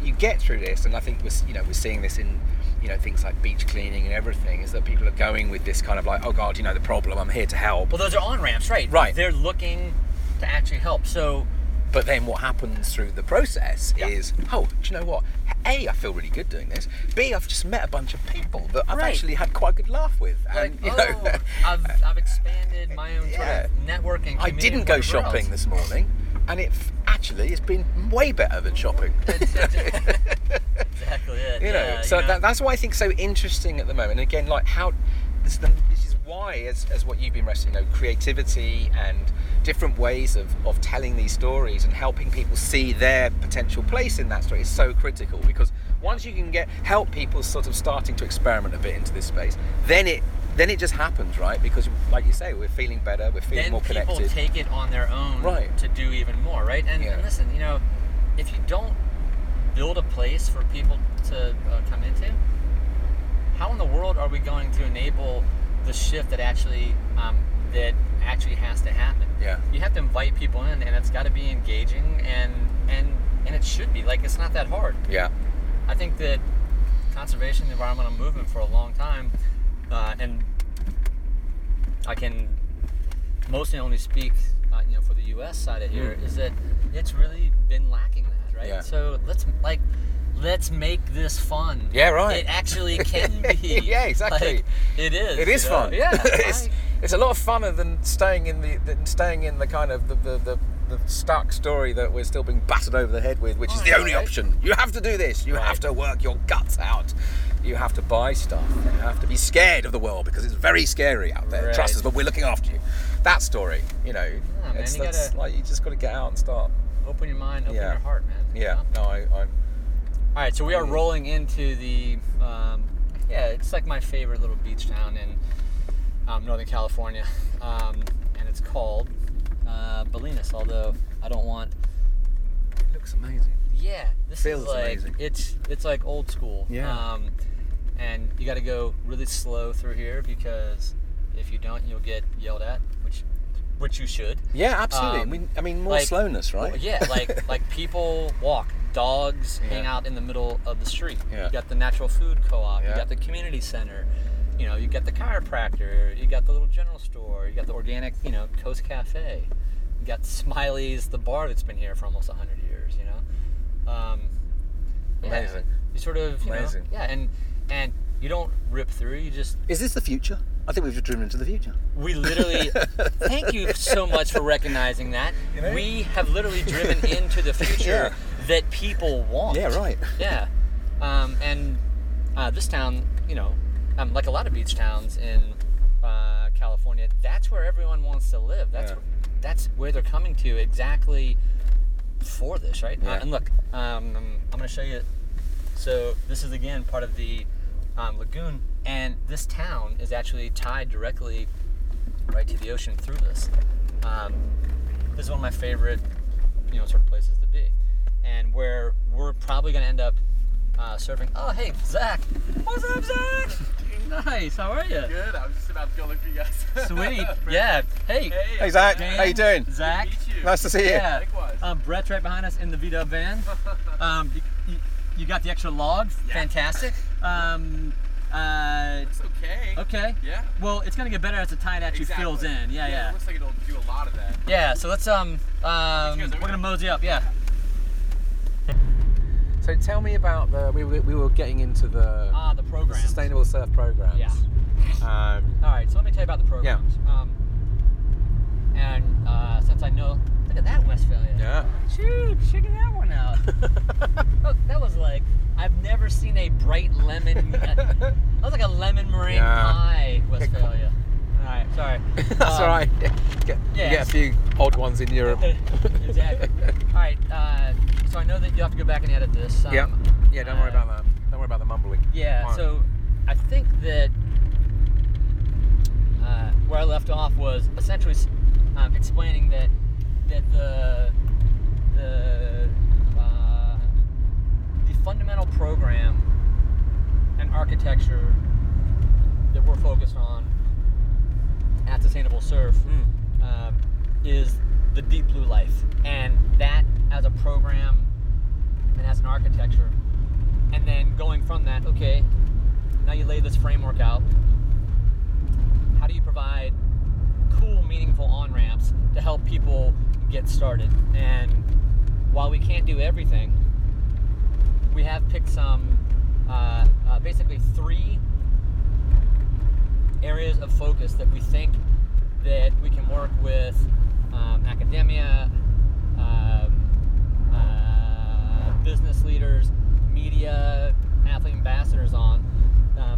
you get through this, and I think we're seeing this in, you know, things like beach cleaning and everything, is that people are going with this kind of like, oh God, you know the problem, I'm here to help. Well, those are on-ramps, right? Right. They're looking to actually help. So, but then what happens through the process is, oh, do you know what? A, I feel really good doing this. B, I've just met a bunch of people that I've actually had quite a good laugh with. And, like, I've expanded my own sort of networking. I didn't go shopping this morning, and it's been way better than shopping. Exactly it. You know, that's why I think so interesting at the moment. And again, like how this is why, as what you've been wrestling, you know, creativity and different ways of telling these stories and helping people see their potential place in that story is so critical, because once you can help people sort of starting to experiment a bit into this space, then it just happens, right? Because like you say, we're feeling better, we're feeling more connected. Then people take it on their own to do even more, right? And listen, you know, if you don't build a place for people to come into, how in the world are we going to enable the shift that actually has to happen? Yeah. You have to invite people in, and it's got to be engaging, and it should be. Like, it's not that hard. Yeah. I think that conservation, the environmental movement for a long time, and I can mostly only speak, you know, for the U.S. side of here, is that it's really been lacking that, right? Yeah. So let's make this fun. Yeah, right. It actually can be. Yeah, exactly. Like, it is. It is fun. Yeah. It's a lot funner than staying in the kind of the stark story that we're still being battered over the head with, which is the only option. You have to do this. You have to work your guts out. You have to buy stuff. You have to be scared of the world because it's very scary out there. Right. Trust us, but we're looking after you. That story, you know, you just got to get out and start. Open your mind, open your heart, man. Yeah. You know? No, I. All right, so we are rolling into the, it's like my favorite little beach town in Northern California, and it's called Bolinas, although I don't want... It looks amazing. Yeah, this feels like, amazing. It's like old school. Yeah. And you got to go really slow through here, because if you don't, you'll get yelled at, which you should. Yeah, absolutely. I mean, more like, slowness, right? Well, yeah, like people walk, dogs hang out in the middle of the street. Yeah. You got the natural food co-op. Yeah. You got the community center. You know, you got the chiropractor. You got the little general store. You got the organic, you know, Coast Cafe. You got Smiley's, the bar that's been here for almost 100 years. You know. Amazing. You sort of, you amazing. Know, yeah, and you don't rip through. You just. Is this the future? I think we've just driven into the future. We literally. Thank you so much for recognizing that. You know? We have literally driven into the future that people want. Yeah, right. Yeah, and this town, you know, like a lot of beach towns in California, that's where everyone wants to live. That's where they're coming to exactly for this, right? Yeah. And look, I'm going to show you. So this is, again, part of the lagoon, and this town is actually tied directly right to the ocean through this. This is one of my favorite, sort of places to be. And where we're probably going to end up surfing. Oh, hey, Zach. What's up, Zach? Nice, how are you? Good, I was just about to go look for you guys. Sweet, yeah. Hey, Zach, Dan, how you doing? Zach. Good to meet you. Nice to see you. Yeah. Likewise. Brett's right behind us in the V-Dub van. You got the extra log, yeah. Fantastic. It's okay. Okay. Yeah. Well, it's gonna get better as the tide actually fills in. Yeah. It looks like it'll do a lot of that. Yeah. So let's we're gonna mosey up. Yeah. So tell me about we were getting into the program, Sustainable Surf programs. Yeah. All right. So let me tell you about the programs. Yeah. Since I know. Look at that, Westphalia. Yeah. Shoot, check that one out. Oh, that was like, I've never seen a bright lemon. That was like a lemon meringue pie, Westphalia. All right, sorry. That's all right. You get a few odd ones in Europe. Exactly. All right, so I know that you have to go back and edit this. Yeah, don't worry about that. Don't worry about the mumbling. Yeah, so I think that where I left off was essentially explaining that the fundamental program and architecture that we're focused on at Sustainable Surf is the Deep Blue Life, and that as a program and as an architecture, and then going from that, okay, now you lay this framework out. How do you provide cool, meaningful on-ramps to help people get started? And while we can't do everything, we have picked some basically three areas of focus that we think that we can work with academia, business leaders, media, athlete ambassadors on,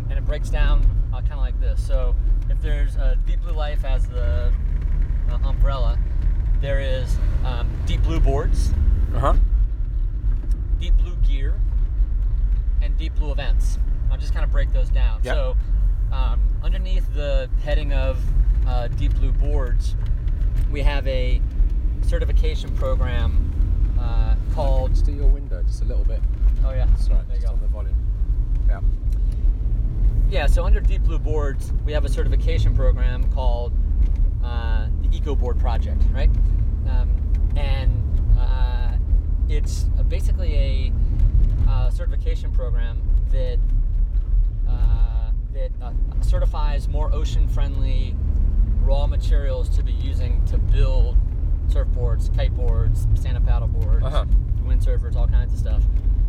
and it breaks down kind of like this. So if there's a Deep Blue Life as the umbrella, there is Deep Blue Boards, Deep Blue Gear, and Deep Blue Events. I'll just kind of break those down. Yep. So underneath the heading of Deep Blue Boards, we have a certification program called... Just do your window just a little bit. Oh, yeah. Sorry, there just on the volume. Yeah. Yeah, so under Deep Blue Boards, we have a certification program called the EcoBoard project, right? And it's basically a certification program that that certifies more ocean-friendly raw materials to be using to build surfboards, kiteboards, stand-up paddleboards, windsurfers, all kinds of stuff.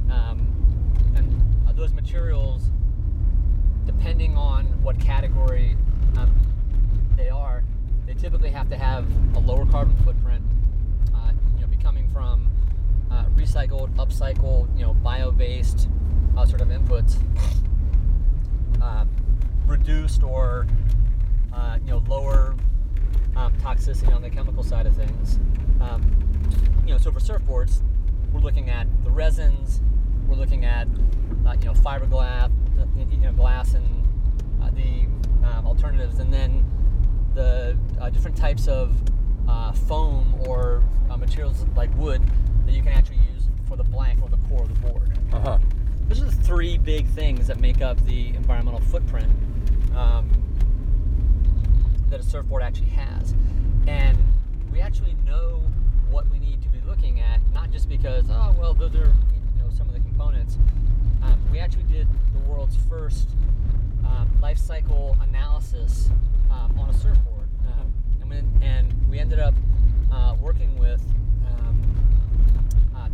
And those materials, depending on what category they are, they typically have to have a lower carbon footprint, be coming from recycled, upcycled, bio-based sort of inputs, reduced or lower toxicity on the chemical side of things. So for surfboards, we're looking at the resins, we're looking at fiberglass. Glass and the alternatives, and then the different types of foam or materials like wood that you can actually use for the blank or the core of the board. These are the three big things that make up the environmental footprint that a surfboard actually has. And we actually know what we need to be looking at, not just because, those are some of the components. We actually did the world's first life cycle analysis on a surfboard, and we ended up working with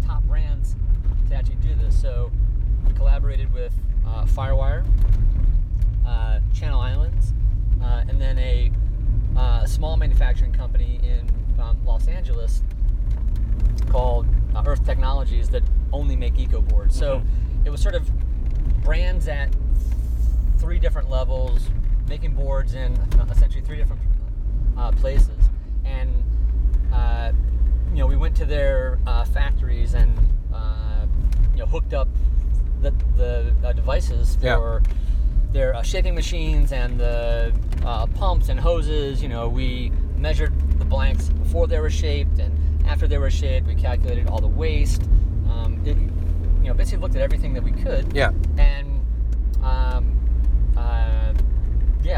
top brands to actually do this. So we collaborated with Firewire, Channel Islands, and then a small manufacturing company in Los Angeles called Earth Technologies that only make EcoBoards. So it was sort of brands at three different levels, making boards in essentially three different places. And we went to their factory batteries and hooked up the devices for their shaping machines and the pumps and hoses. You know, we measured the blanks before they were shaped and after they were shaped. We calculated all the waste. Basically looked at everything that we could. Yeah. And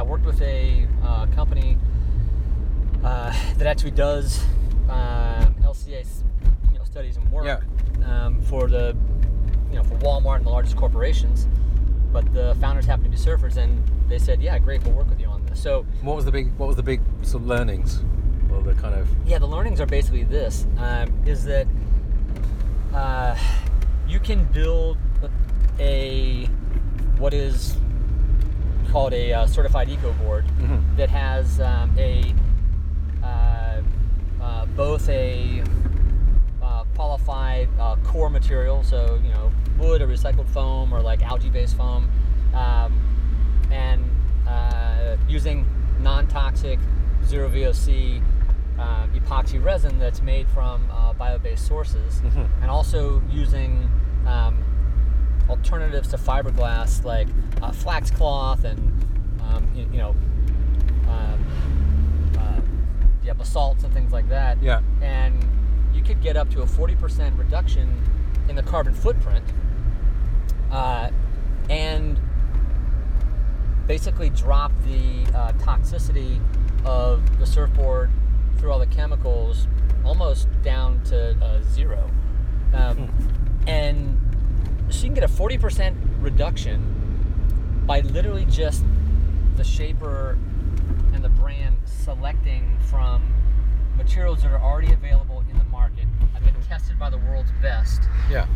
worked with a company that actually does LCA studies and work for the for Walmart and the largest corporations. But the founders happen to be surfers, and they said, "Yeah, great, we'll work with you on this." So, what was the big sort of learnings? Well, the kind of the learnings are basically this: is that you can build what is called a certified EcoBoard that has both a qualified core material, so wood or recycled foam or like algae-based foam, and using non-toxic, zero VOC epoxy resin that's made from bio-based sources, and also using alternatives to fiberglass like flax cloth and basalts and things like that. Yeah. And you could get up to a 40% reduction in the carbon footprint, and basically drop the toxicity of the surfboard through all the chemicals almost down to zero. And so you can get a 40% reduction by literally just the shaper and the brand selecting from materials that are already available in the market, have been tested by the world's best. Yeah.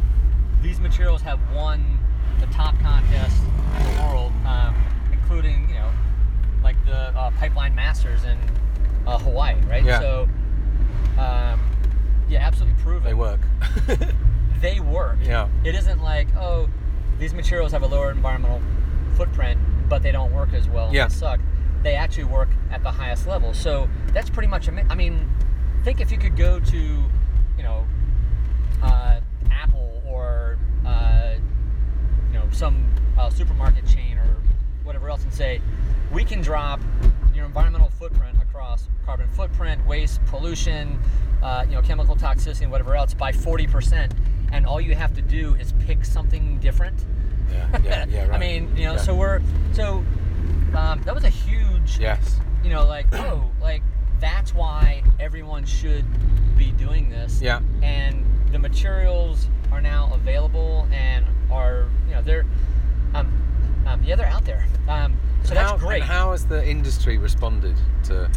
These materials have won the top contests in the world, including, like the Pipeline Masters in Hawaii, right? Yeah. So, absolutely proven. They work. They work. Yeah. It isn't like, oh, these materials have a lower environmental footprint, but they don't work as well. Yeah. They suck. They actually work at the highest level. So that's pretty much, think if you could go to, Apple or, some supermarket chain or whatever else and say, we can drop your environmental footprint across carbon footprint, waste, pollution, chemical toxicity and whatever else by 40%. And all you have to do is pick something different. Yeah, right. So that was a huge, that's why everyone should be doing this. Yeah. And the materials are now available and are, they're, they're out there. So that's great. And how has the industry responded to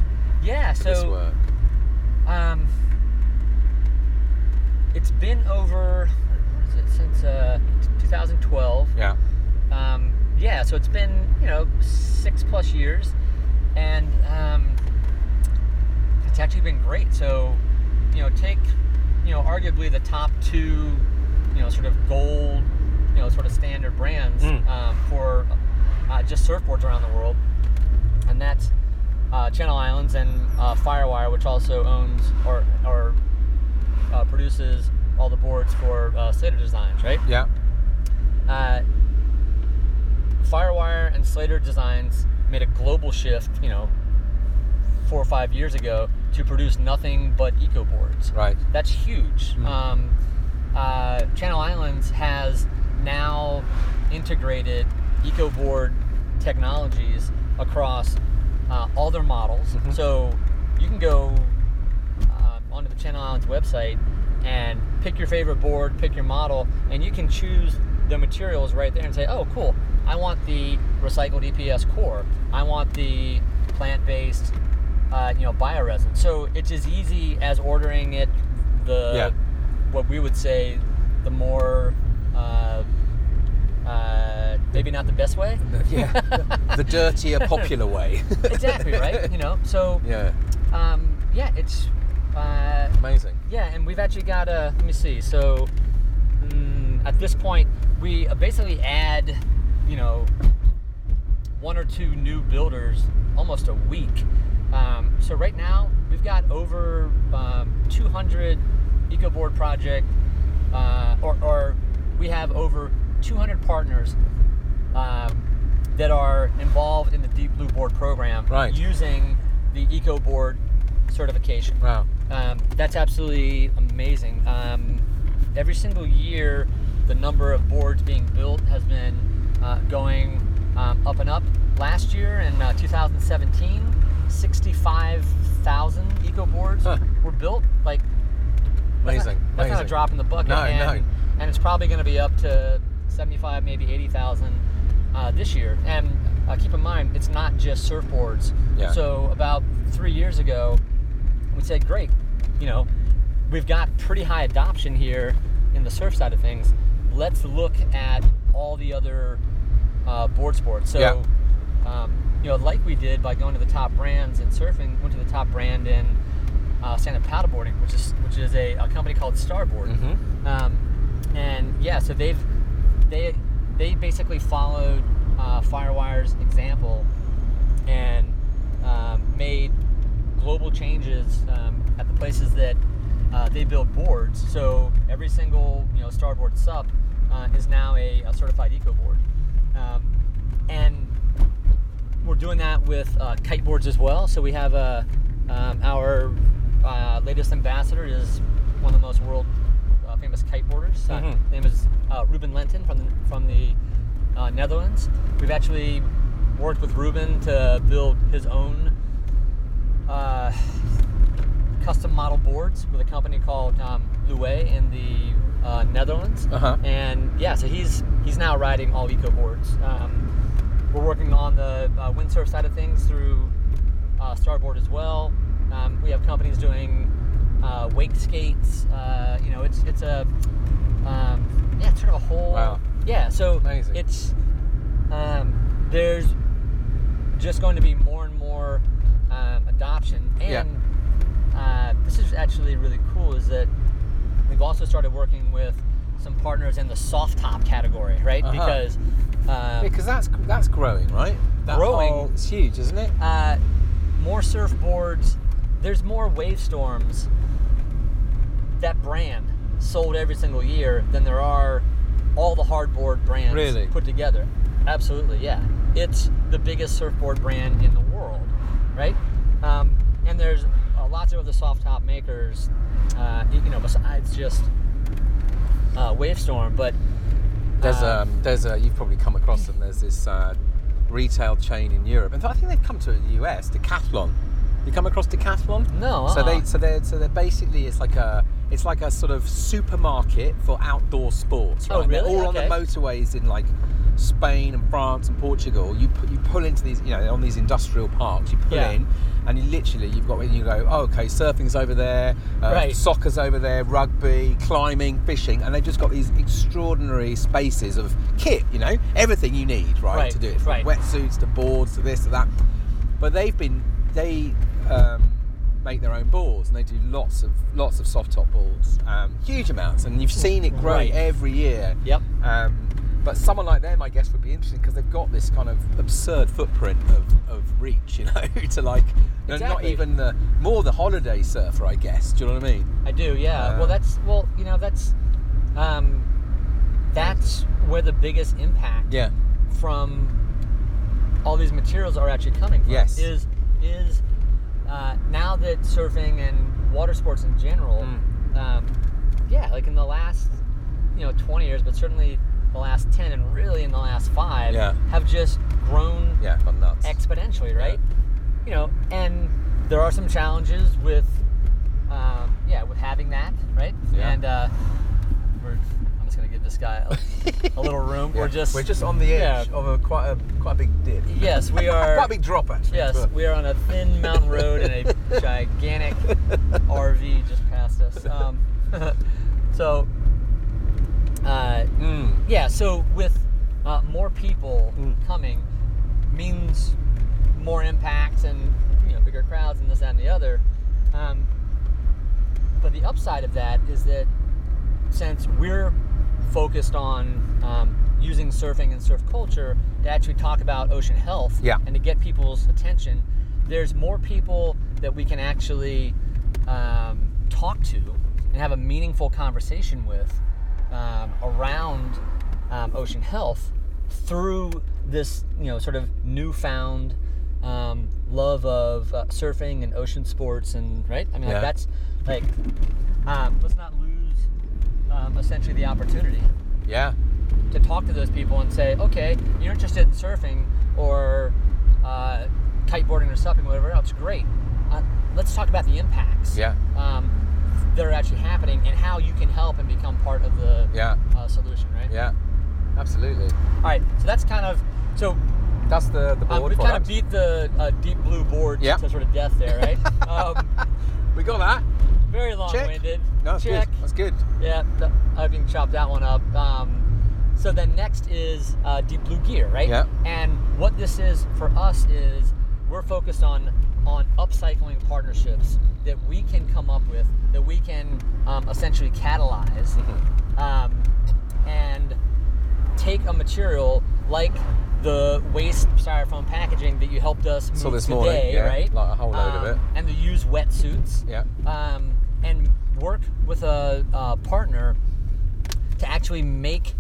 this work? It's been over, since 2012. Yeah. So it's been, 6+ years, and it's actually been great. So, take, arguably the top two, sort of gold, sort of standard brands for just surfboards around the world, and that's Channel Islands and Firewire, which also owns or produces all the boards for Slater Designs, right? Yeah. Firewire and Slater Designs made a global shift, 4 or 5 years ago to produce nothing but EcoBoards. Right. That's huge. Channel Islands has now integrated EcoBoard technologies across all their models. So you can go onto the Channel Islands website and pick your favorite board, pick your model, and you can choose the materials right there and say, oh, cool. I want the recycled EPS core. I want the plant-based, bioresin. So it's as easy as ordering it. What we would say, the more maybe not the best way. Yeah, the dirtier, popular way. Exactly right. So it's amazing. Yeah, and we've actually got a. Let me see. So at this point, we basically add. 1 or 2 new builders almost a week. So right now we've got over 200 EcoBoard project or we have over 200 partners that are involved in the Deep Blue Board program, right, using the EcoBoard certification. Wow. That's absolutely amazing. Every single year, the number of boards being built has been going up and up. Last year, in 2017, 65,000 EcoBoards were built. Like, amazing. That's not a drop in the bucket. No, and, and it's probably going to be up to 75, maybe 80,000 this year. And keep in mind, it's not just surfboards. Yeah. So about 3 years ago, we said, great, you know, we've got pretty high adoption here in the surf side of things. Let's look at all the other board sports. So, you know, like we did by going to the top brands in surfing, went to the top brand in stand-up paddleboarding, which is a company called Starboard. Mm-hmm. And yeah, so they basically followed Firewire's example and made global changes at the places that they build boards. So every single, you know, Starboard sub is now a certified EcoBoard, and we're doing that with kite boards as well. So we have our latest ambassador is one of the most world famous kite boarders. His name is Ruben Lenten from the Netherlands. We've actually worked with Ruben to build his own custom model boards with a company called Louay in the Netherlands. Uh-huh. And yeah, so he's now riding all eco boards. We're working on the windsurf side of things through Starboard as well. We have companies doing wake skates. You know, it's a yeah, sort of a whole. Wow. Yeah, so amazing. It's there's just going to be more and more adoption, and this is actually really cool, is that we've also started working with some partners in the soft top category, right? Uh-huh. Because because that's growing, right? That growing, it's huge, isn't it? More surfboards. There's more Wavestorms that brand sold every single year than there are all the hardboard brands put together. Absolutely, yeah. It's the biggest surfboard brand in the world, right? And there's lots of other soft top makers, you know, besides just Wavestorm, but there's a you've probably come across them. There's this retail chain in Europe, and I think they've come to it in the US, Decathlon. You come across Decathlon? No. Uh-uh. So they're basically, it's like a sort of supermarket for outdoor sports. Right? Oh, really? They're all on the motorways in like Spain and France and Portugal. You pull into these, you know, on these industrial parks. You pull in, and you go. Oh, okay, surfing's over there, soccer's over there, rugby, climbing, fishing, and they've just got these extraordinary spaces of kit. You know, everything you need, right. to do it. From wetsuits to boards to this to that. But they make their own boards, and they do lots of soft top boards, huge amounts, and you've seen it grow every year. Yep. But someone like them, I guess, would be interesting because they've got this kind of absurd footprint of reach, you know, to like, you know, not even the holiday surfer, I guess. Do you know what I mean? I do, yeah. That's where the biggest impact from all these materials are actually coming from. Yes. Is now that surfing and water sports in general, like in the last, you know, 20 years, but certainly the last 10 and really in the last 5 have just grown exponentially, right? Yeah. You know, and there are some challenges with having that, right? Yeah. And I'm just going to give this guy a little room. Yeah. We're just on the edge of quite a big dip. Yes, we are. Quite a big drop, actually. Yes, we are on a thin mountain road and a gigantic RV just passed us. So with more people coming means more impacts and, you know, bigger crowds and this, that, and the other. But the upside of that is that since we're focused on using surfing and surf culture to actually talk about ocean health and to get people's attention, there's more people that we can actually talk to and have a meaningful conversation with around ocean health through this, sort of newfound love of surfing and ocean sports, and that's like let's not lose essentially the opportunity. Yeah. To talk to those people and say, okay, you're interested in surfing or kiteboarding or supping, whatever else, great. Let's talk about the impacts. Yeah. That are actually happening and how you can help and become part of the solution, right? Yeah, absolutely. All right, so that's kind of that's the board. We kind of beat the deep blue board to sort of death there, right? We got that. Very long-winded. Check. No, that's good. Yeah, I can chop that one up. So then next is deep blue gear, right? Yeah. And what this is for us is we're focused on upcycling partnerships that we can come up with, that we can essentially catalyze, and take a material like the waste styrofoam packaging that you helped us move today, right? Like a whole load of it. And the used wetsuits. Yeah. And work with a partner to actually make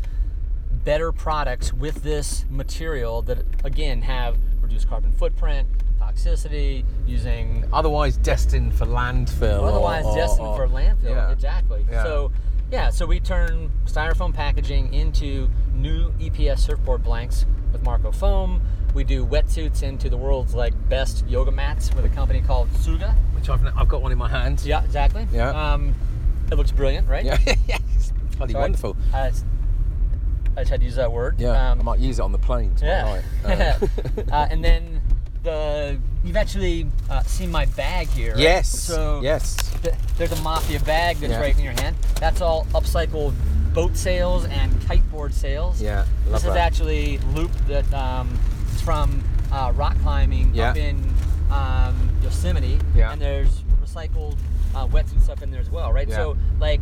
better products with this material that, again, have reduced carbon footprint, toxicity, using... Otherwise destined for landfill. Otherwise destined for landfill, yeah. Exactly. Yeah. So we turn styrofoam packaging into new EPS surfboard blanks with Marco Foam. We do wetsuits into the world's best yoga mats with a company called Suga. Which I've got one in my hand. Yeah, exactly. Yeah. It looks brilliant, right? Yeah, it's bloody wonderful. I tried to use that word. Yeah, I might use it on the plane tomorrow night. And then you've actually seen my bag here. Right? Yes. So there's a mafia bag that's right in your hand. That's all upcycled boat sails and kiteboard sails. Yeah, love that. This is actually loop that is from rock climbing up in Yosemite. Yeah. And there's recycled wetsuit stuff in there as well, right? Yeah. So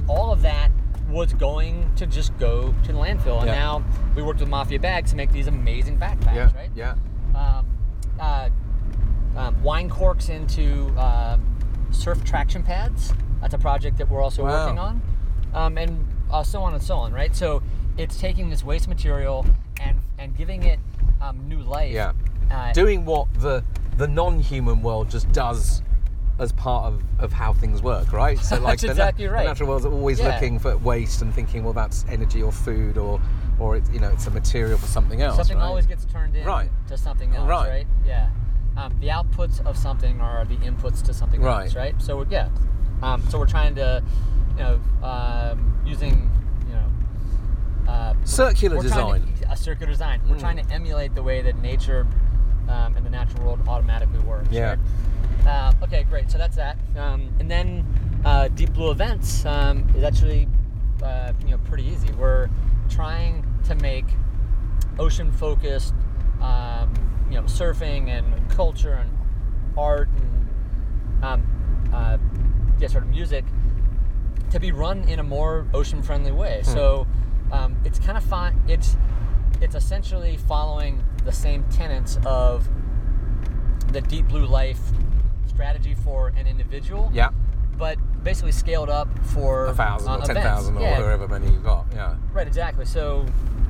all of that was going to just go to the landfill, and now we worked with Mafia Bags to make these amazing backpacks, right? Yeah. Wine corks into surf traction pads. That's a project that we're also working on, and so on, right? So it's taking this waste material and giving it new life. Yeah. Doing what the non-human world just does. As part of how things work, right? So that's exactly right. The natural world's always looking for waste and thinking, well, that's energy or food or it's it's a material for something else. Something always gets turned in to something else, right? Yeah. The outputs of something are the inputs to something else, right? So so we're trying to, using, circular design. A circular design. We're trying to emulate the way that nature and the natural world automatically works. Yeah. Right? Okay, great. So that's that. And then Deep Blue Events is actually pretty easy. We're trying to make ocean-focused surfing and culture and art and sort of music to be run in a more ocean-friendly way. So it's kind of fun. It's essentially following the same tenets of the Deep Blue Life strategy for an individual, but basically scaled up for 1,000 or 10,000 or whatever many you've got. Yeah, right, exactly. So,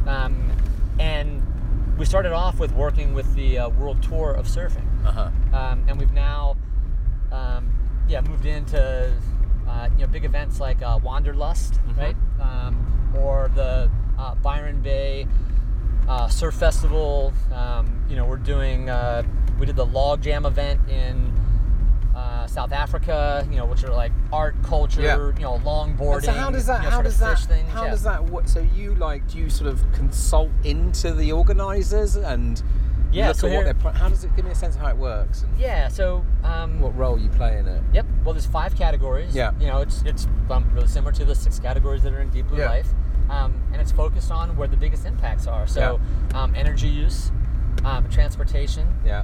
and we started off with working with the World Tour of Surfing, and we've now, moved into big events like Wanderlust, right, or the Byron Bay Surf Festival. We did the Log Jam event in South Africa, which are art, culture, longboarding. And so how does that? So do you sort of consult into the organisers and look at what they're? How does it give me a sense of how it works? And what role you play in it? Yep. Well, there's 5 categories. Yeah. It's really similar to the 6 categories that are in Deep Blue Life, and it's focused on where the biggest impacts are. So, energy use, transportation. Yeah.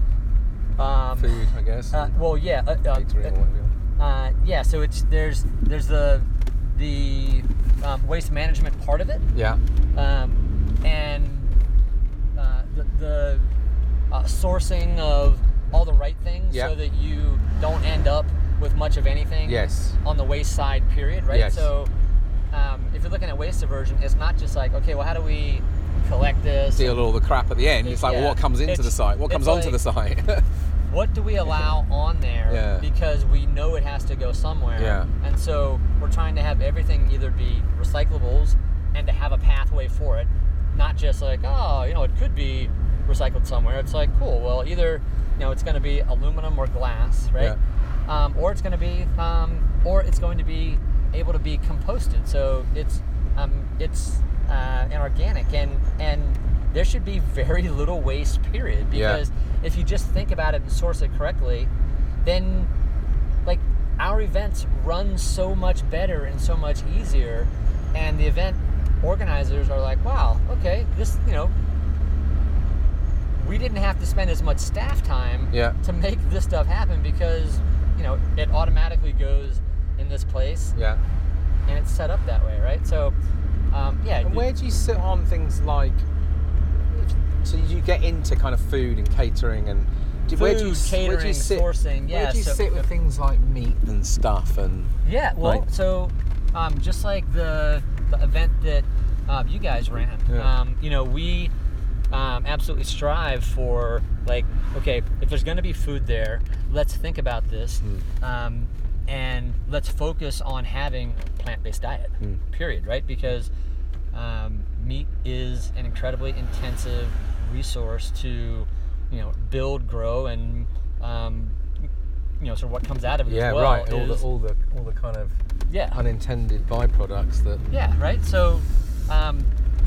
Food, I guess. So there's the waste management part of it. Yeah. And the sourcing of all the right things so that you don't end up with much of anything on the waste side. Period. Right. Yes. So if you're looking at waste diversion, it's not just like, okay, well, how do we collect this? Deal with all the crap at the end. It's like, well, what comes into the site? What comes onto the site? What do we allow on there? Yeah. Because we know it has to go somewhere. Yeah. And so we're trying to have everything either be recyclables and to have a pathway for it, not just like, oh, you know, it could be recycled somewhere. It's like, cool, well, either, you know, it's going to be aluminum or glass, right? Yeah. Or it's going to be, or it's going to be able to be composted. So it's inorganic, and there should be very little waste, period, because if you just think about it and source it correctly, then like our events run so much better and so much easier, and the event organizers are like, wow, okay, this, you know, we didn't have to spend as much staff time to make this stuff happen, because, you know, it automatically goes in this place, and it's set up that way, right? So and where do you sit on things like, so you get into kind of food and catering and sourcing? Yeah, where do you sit with things like meat and stuff? And just like the event that you guys ran, you know, we absolutely strive for, like, okay, if there's going to be food there, let's think about this, and let's focus on having a plant-based diet, period, right? Because meat is an incredibly intensive resource to, you know, build, grow, and you know, sort of what comes out of it as well. Yeah, right. All the kind of unintended byproducts that. Yeah, right. So,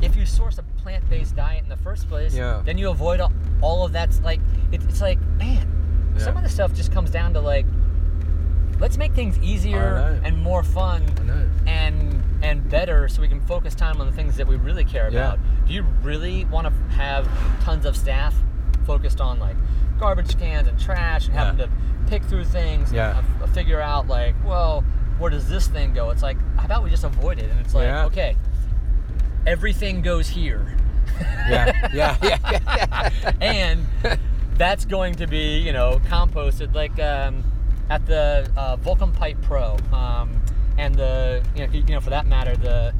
if you source a plant-based diet in the first place, then you avoid all of that. Like, it's like, man, some of the stuff just comes down to like, let's make things easier and more fun and better, so we can focus time on the things that we really care about. Do you really want to have tons of staff focused on like garbage cans and trash and having to pick through things and figure out like, well, where does this thing go? It's like, how about we just avoid it? And it's like, okay, everything goes here. And that's going to be, you know, composted, like, at the Vulcan Pipe Pro, and the, you know, for that matter, the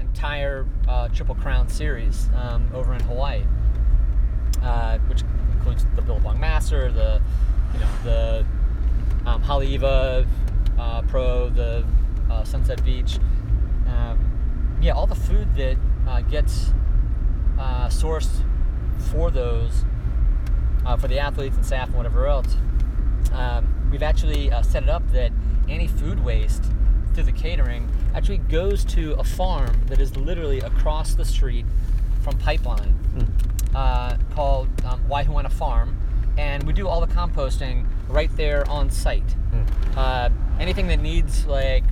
entire Triple Crown series over in Hawaii, which includes the Billabong Master, the, you know, the Haleiwa Pro, the Sunset Beach, all the food that gets sourced for those, for the athletes and staff and whatever else. We've actually set it up that any food waste through the catering actually goes to a farm that is literally across the street from Pipeline, called Waihuana Farm, and we do all the composting right there on site. Anything that needs, like,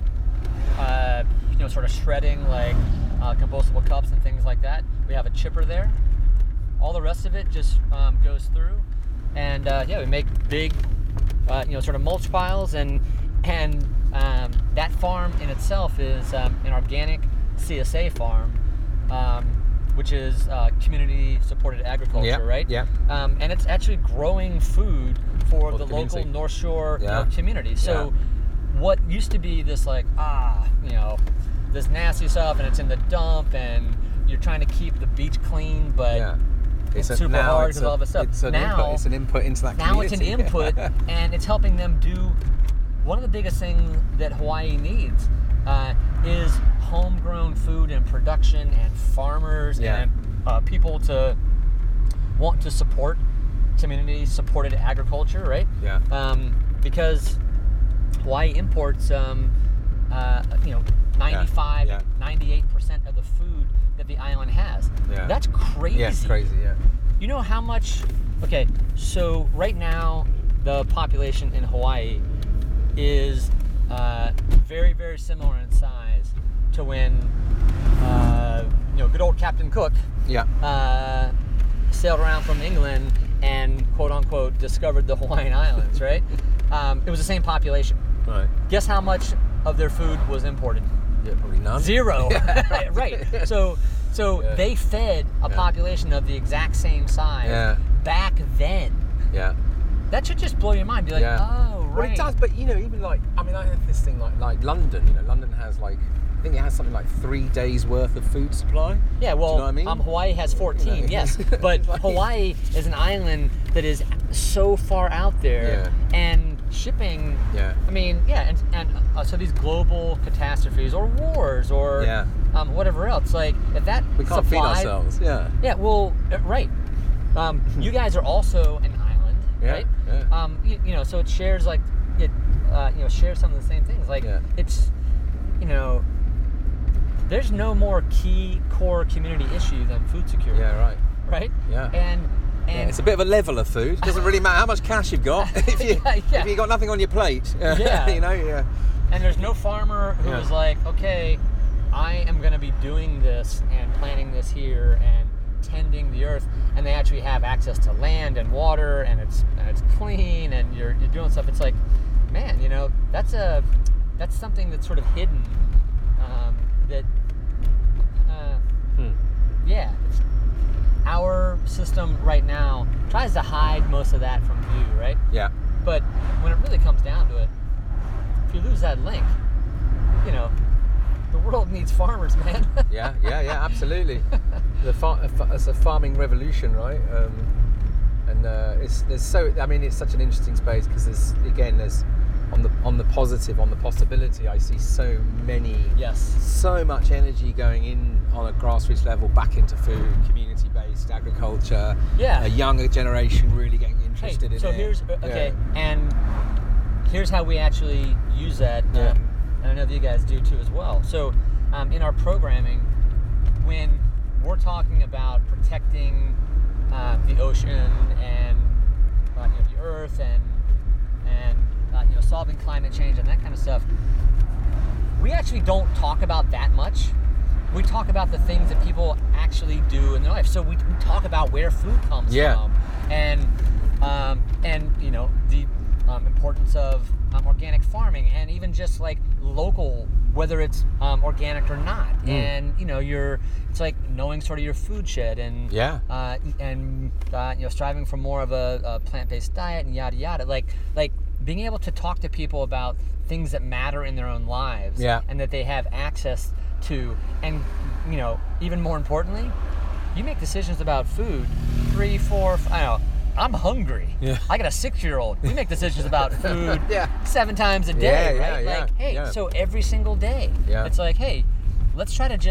you know, sort of shredding, like compostable cups and things like that, we have a chipper there. All the rest of it just goes through, and we make big, you know, sort of mulch piles, and that farm in itself is an organic CSA farm, which is community supported agriculture, right? Yeah. And it's actually growing food for the local North Shore community. So, what used to be this like you know, this nasty stuff, and it's in the dump, and you're trying to keep the beach clean, but it's super hard because all of this stuff. It's an input into that community. Now it's an input, and it's helping them do one of the biggest things that Hawaii needs, is homegrown food and production and farmers and people to want to support community-supported agriculture, right? Yeah. Because Hawaii imports, 95, 98% of the food that the island has. Yeah. That's crazy. Yeah, it's crazy, You know how much... Okay, so right now, the population in Hawaii is very, very similar in size to when, you know, good old Captain Cook sailed around from England and, quote-unquote, discovered the Hawaiian Islands, right? It was the same population. Right. Guess how much of their food was imported? Yeah, probably none. Zero. Right. So they fed a population of the exact same size back then. Yeah. That should just blow your mind. Be like, oh, rain. Well, it does, but you know, even like, I mean, I have this thing like London. You know, London has like, I think it has something like 3 days worth of food supply. Yeah, well, do you know what I mean? Hawaii has 14. You know, yes, but like, Hawaii is an island that is so far out there, yeah. and shipping. Yeah. I mean, yeah, and so these global catastrophes or wars or yeah. Whatever else, like if that we can't feed ourselves. Yeah. Yeah. Well, right. You guys are also an island, yeah, right? Yeah. You know, so it shares like it, you know, shares some of the same things. Like yeah. it's, you know, there's no more key core community issue than food security. Yeah, right. Right. Yeah. And yeah, it's a bit of a level of food. It doesn't really matter how much cash you've got if you yeah, yeah. if you got nothing on your plate. Yeah. You know. Yeah. And there's no farmer who yeah. was like, okay, I am going to be doing this and planting this here and tending the earth, and they actually have access to land and water, and it's clean, and you're doing stuff. It's like, man, you know, that's something that's sort of hidden. Yeah, our system right now tries to hide most of that from view, right? Yeah. But when it really comes down to it, if you lose that link, you know, the world needs farmers, man. Yeah, yeah, yeah, absolutely. It's a farming revolution, right? I mean, it's such an interesting space because there's on the positive, on the possibility, I see so many, yes, so much energy going in on a grassroots level back into food, community-based agriculture. Yeah, a younger generation really getting interested in it. So here's okay, yeah. and here's how we actually use that. Yeah. And I know that you guys do too as well. So in our programming, when we're talking about protecting the ocean and you know, the earth and you know, solving climate change and that kind of stuff, we actually don't talk about that much. We talk about the things that people actually do in their life. So we talk about where food comes yeah. from and you know the importance of organic farming and even just like local, whether it's organic or not, and you know it's like knowing sort of your food shed and yeah, you know striving for more of a plant-based diet and yada yada, like being able to talk to people about things that matter in their own lives, yeah, and that they have access to, and you know even more importantly, you make decisions about food 3, 4, I don't know. I'm hungry. Yeah. I got a 6-year-old. We make decisions about food yeah. 7 times a day, yeah, right? Yeah, like, yeah, hey, yeah. So every single day, yeah. It's like, hey, let's carve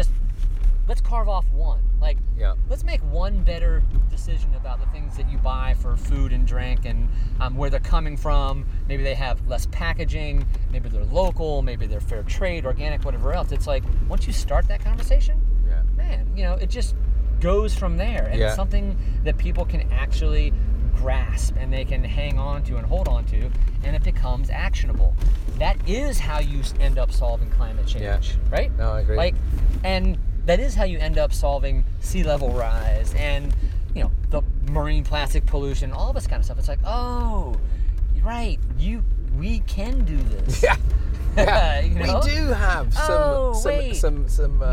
off one. Like, yeah. Let's make one better decision about the things that you buy for food and drink and where they're coming from. Maybe they have less packaging. Maybe they're local. Maybe they're fair trade, organic, whatever else. It's like once you start that conversation, yeah. man, you know, it just goes from there, and yeah. it's something that people can actually grasp and they can hang on to and hold on to, and it becomes actionable. That is how you end up solving climate change, yeah. right? No, I agree. Like, and that is how you end up solving sea level rise and, you know, the marine plastic pollution, all this kind of stuff. It's like, oh, right, we can do this. Yeah. Yeah. You know? We do have some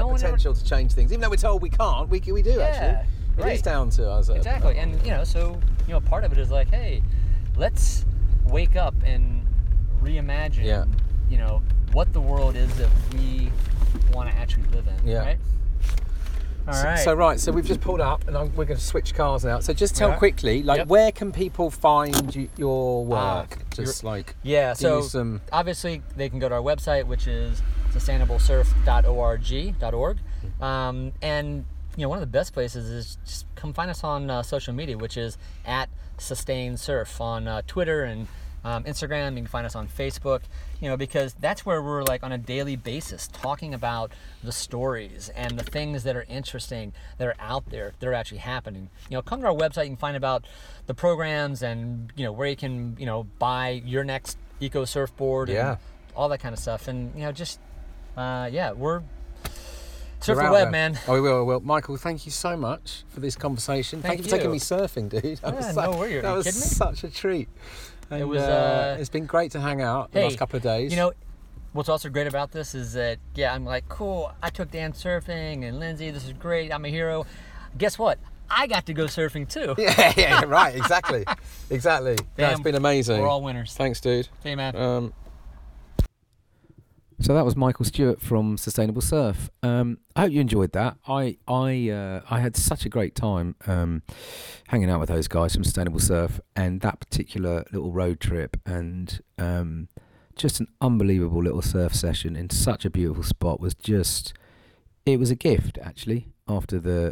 potential to change things, even though we're told we can't. We do yeah, actually. It right. is down to us. Exactly, and you know, so you know, part of it is like, hey, let's wake up and reimagine. Yeah. You know what the world is that we want to actually live in. Yeah. Right. All right. So we've just pulled up, and we're going to switch cars now. So just tell quickly, like, yep. where can people find your work? Just like yeah. So obviously they can go to our website, which is sustainablesurf.org. And you know, one of the best places is just come find us on social media, which is @SustainSurf on Twitter and Instagram. You can find us on Facebook, you know, because that's where we're like on a daily basis talking about the stories and the things that are interesting that are out there that are actually happening. You know, come to our website, you can find about the programs and, you know, where you can, you know, buy your next eco surfboard and yeah. all that kind of stuff. And, you know, just, yeah, we're surf the web, man. Oh, we will. Michael, thank you so much for this conversation. Thank you for taking me surfing, dude. That was such a treat. And it was. It's been great to hang out the last couple of days. You know, what's also great about this is that I'm like, cool. I took Dan surfing and Lindsay. This is great. I'm a hero. Guess what? I got to go surfing too. Yeah, right. Exactly. Exactly. That's been amazing. We're all winners. Thanks, dude. Hey, man. So that was Michael Stewart from Sustainable Surf. I hope you enjoyed that. I had such a great time hanging out with those guys from Sustainable Surf and that particular little road trip, and just an unbelievable little surf session in such a beautiful spot was just, it was a gift actually after the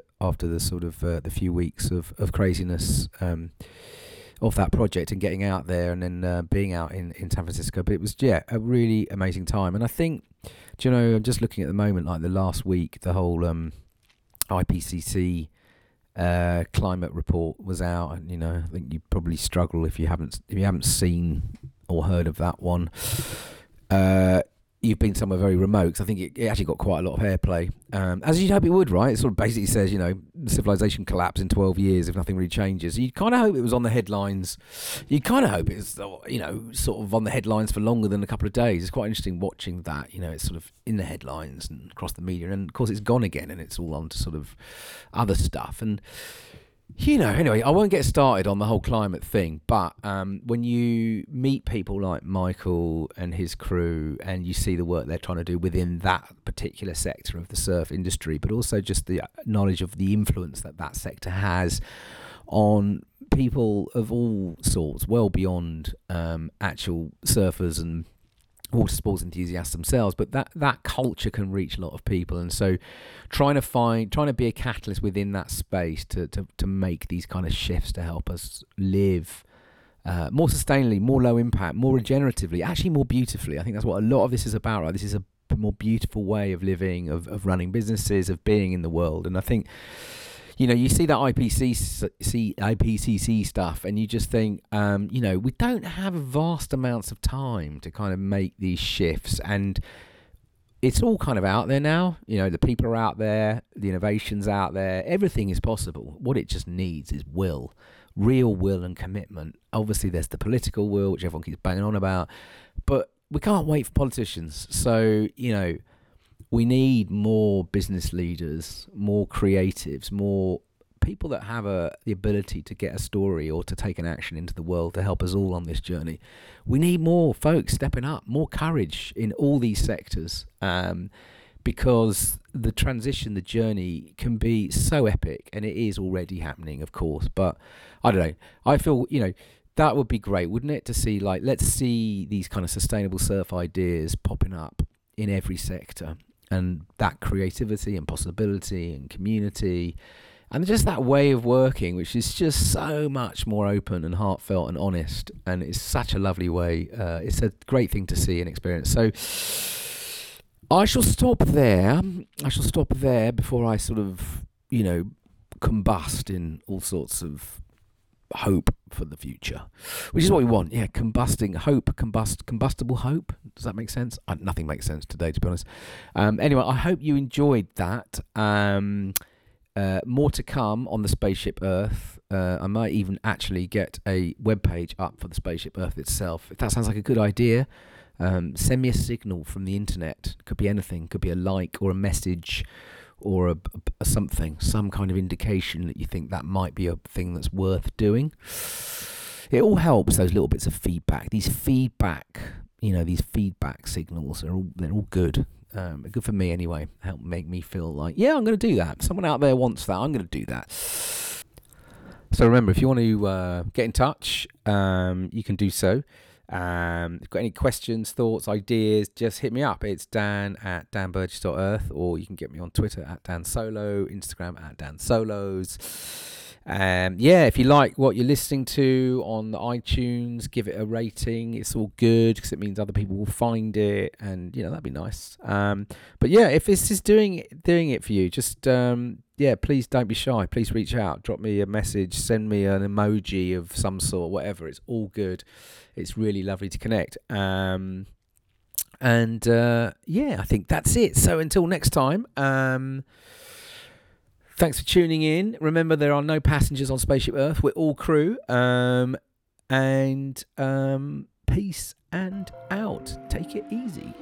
sort of the few weeks of craziness of that project and getting out there and then being out in San Francisco. But it was, yeah, a really amazing time. And I think, do you know, I'm just looking at the moment, like the last week, the whole IPCC climate report was out, and you know, I think you probably struggle if you haven't seen or heard of that one. You've been somewhere very remote, because I think it actually got quite a lot of airplay, as you'd hope it would, right? It sort of basically says, you know, civilization collapse in 12 years if nothing really changes. You'd kind of hope it was on the headlines. You'd kind of hope it's, you know, sort of on the headlines for longer than a couple of days. It's quite interesting watching that, you know, it's sort of in the headlines and across the media, and of course it's gone again and it's all on to sort of other stuff. And, you know, anyway, I won't get started on the whole climate thing, but when you meet people like Michael and his crew and you see the work they're trying to do within that particular sector of the surf industry, but also just the knowledge of the influence that that sector has on people of all sorts, well beyond actual surfers and water sports enthusiasts themselves, but that culture can reach a lot of people. And so trying to be a catalyst within that space to make these kind of shifts to help us live more sustainably, more low impact, more regeneratively, actually more beautifully. I think that's what a lot of this is about, right? This is a more beautiful way of living, of running businesses, of being in the world. And I think, you know, you see that IPCC stuff and you just think, you know, we don't have vast amounts of time to kind of make these shifts. And it's all kind of out there now. You know, the people are out there, the innovation's out there, everything is possible. What it just needs is will, real will and commitment. Obviously, there's the political will, which everyone keeps banging on about, but we can't wait for politicians. So, you know, we need more business leaders, more creatives, more people that have the ability to get a story or to take an action into the world to help us all on this journey. We need more folks stepping up, more courage in all these sectors, because the transition, the journey can be so epic, and it is already happening, of course. But I don't know. I feel, you know, that would be great, wouldn't it, to see, like, let's see these kind of sustainable surf ideas popping up in every sector. And that creativity and possibility and community and just that way of working, which is just so much more open and heartfelt and honest, and it's such a lovely way. It's a great thing to see and experience. So I shall stop there. Before I sort of, you know, combust in all sorts of hope for the future, which is what we want. Yeah, combusting hope, combustible hope. Does that make sense? Nothing makes sense today, to be honest. Anyway, I hope you enjoyed that. More to come on the SpaceShip Earth. I might even actually get a webpage up for the SpaceShip Earth itself. If that sounds like a good idea, send me a signal from the internet. Could be anything. Could be a like or a message, or a something, some kind of indication that you think that might be a thing that's worth doing. It all helps, those little bits of feedback. These feedback signals they're all good. Good for me anyway. Help make me feel like, yeah, I'm going to do that. Someone out there wants that. I'm going to do that. So remember, if you want to get in touch, you can do so. If you've got any questions, thoughts, ideas, just hit me up. It's dan@danburgess.earth, or you can get me on Twitter @dansolo, Instagram @dansolos. Yeah, if you like what you're listening to on iTunes, give it a rating. It's all good, because it means other people will find it, and you know, that'd be nice. But yeah, if this is doing it for you, just yeah, please don't be shy. Please reach out, drop me a message, send me an emoji of some sort, whatever. It's all good. It's really lovely to connect. Yeah, I think that's it. So until next time, thanks for tuning in. Remember, there are no passengers on SpaceShip Earth. We're all crew. Peace and out. Take it easy.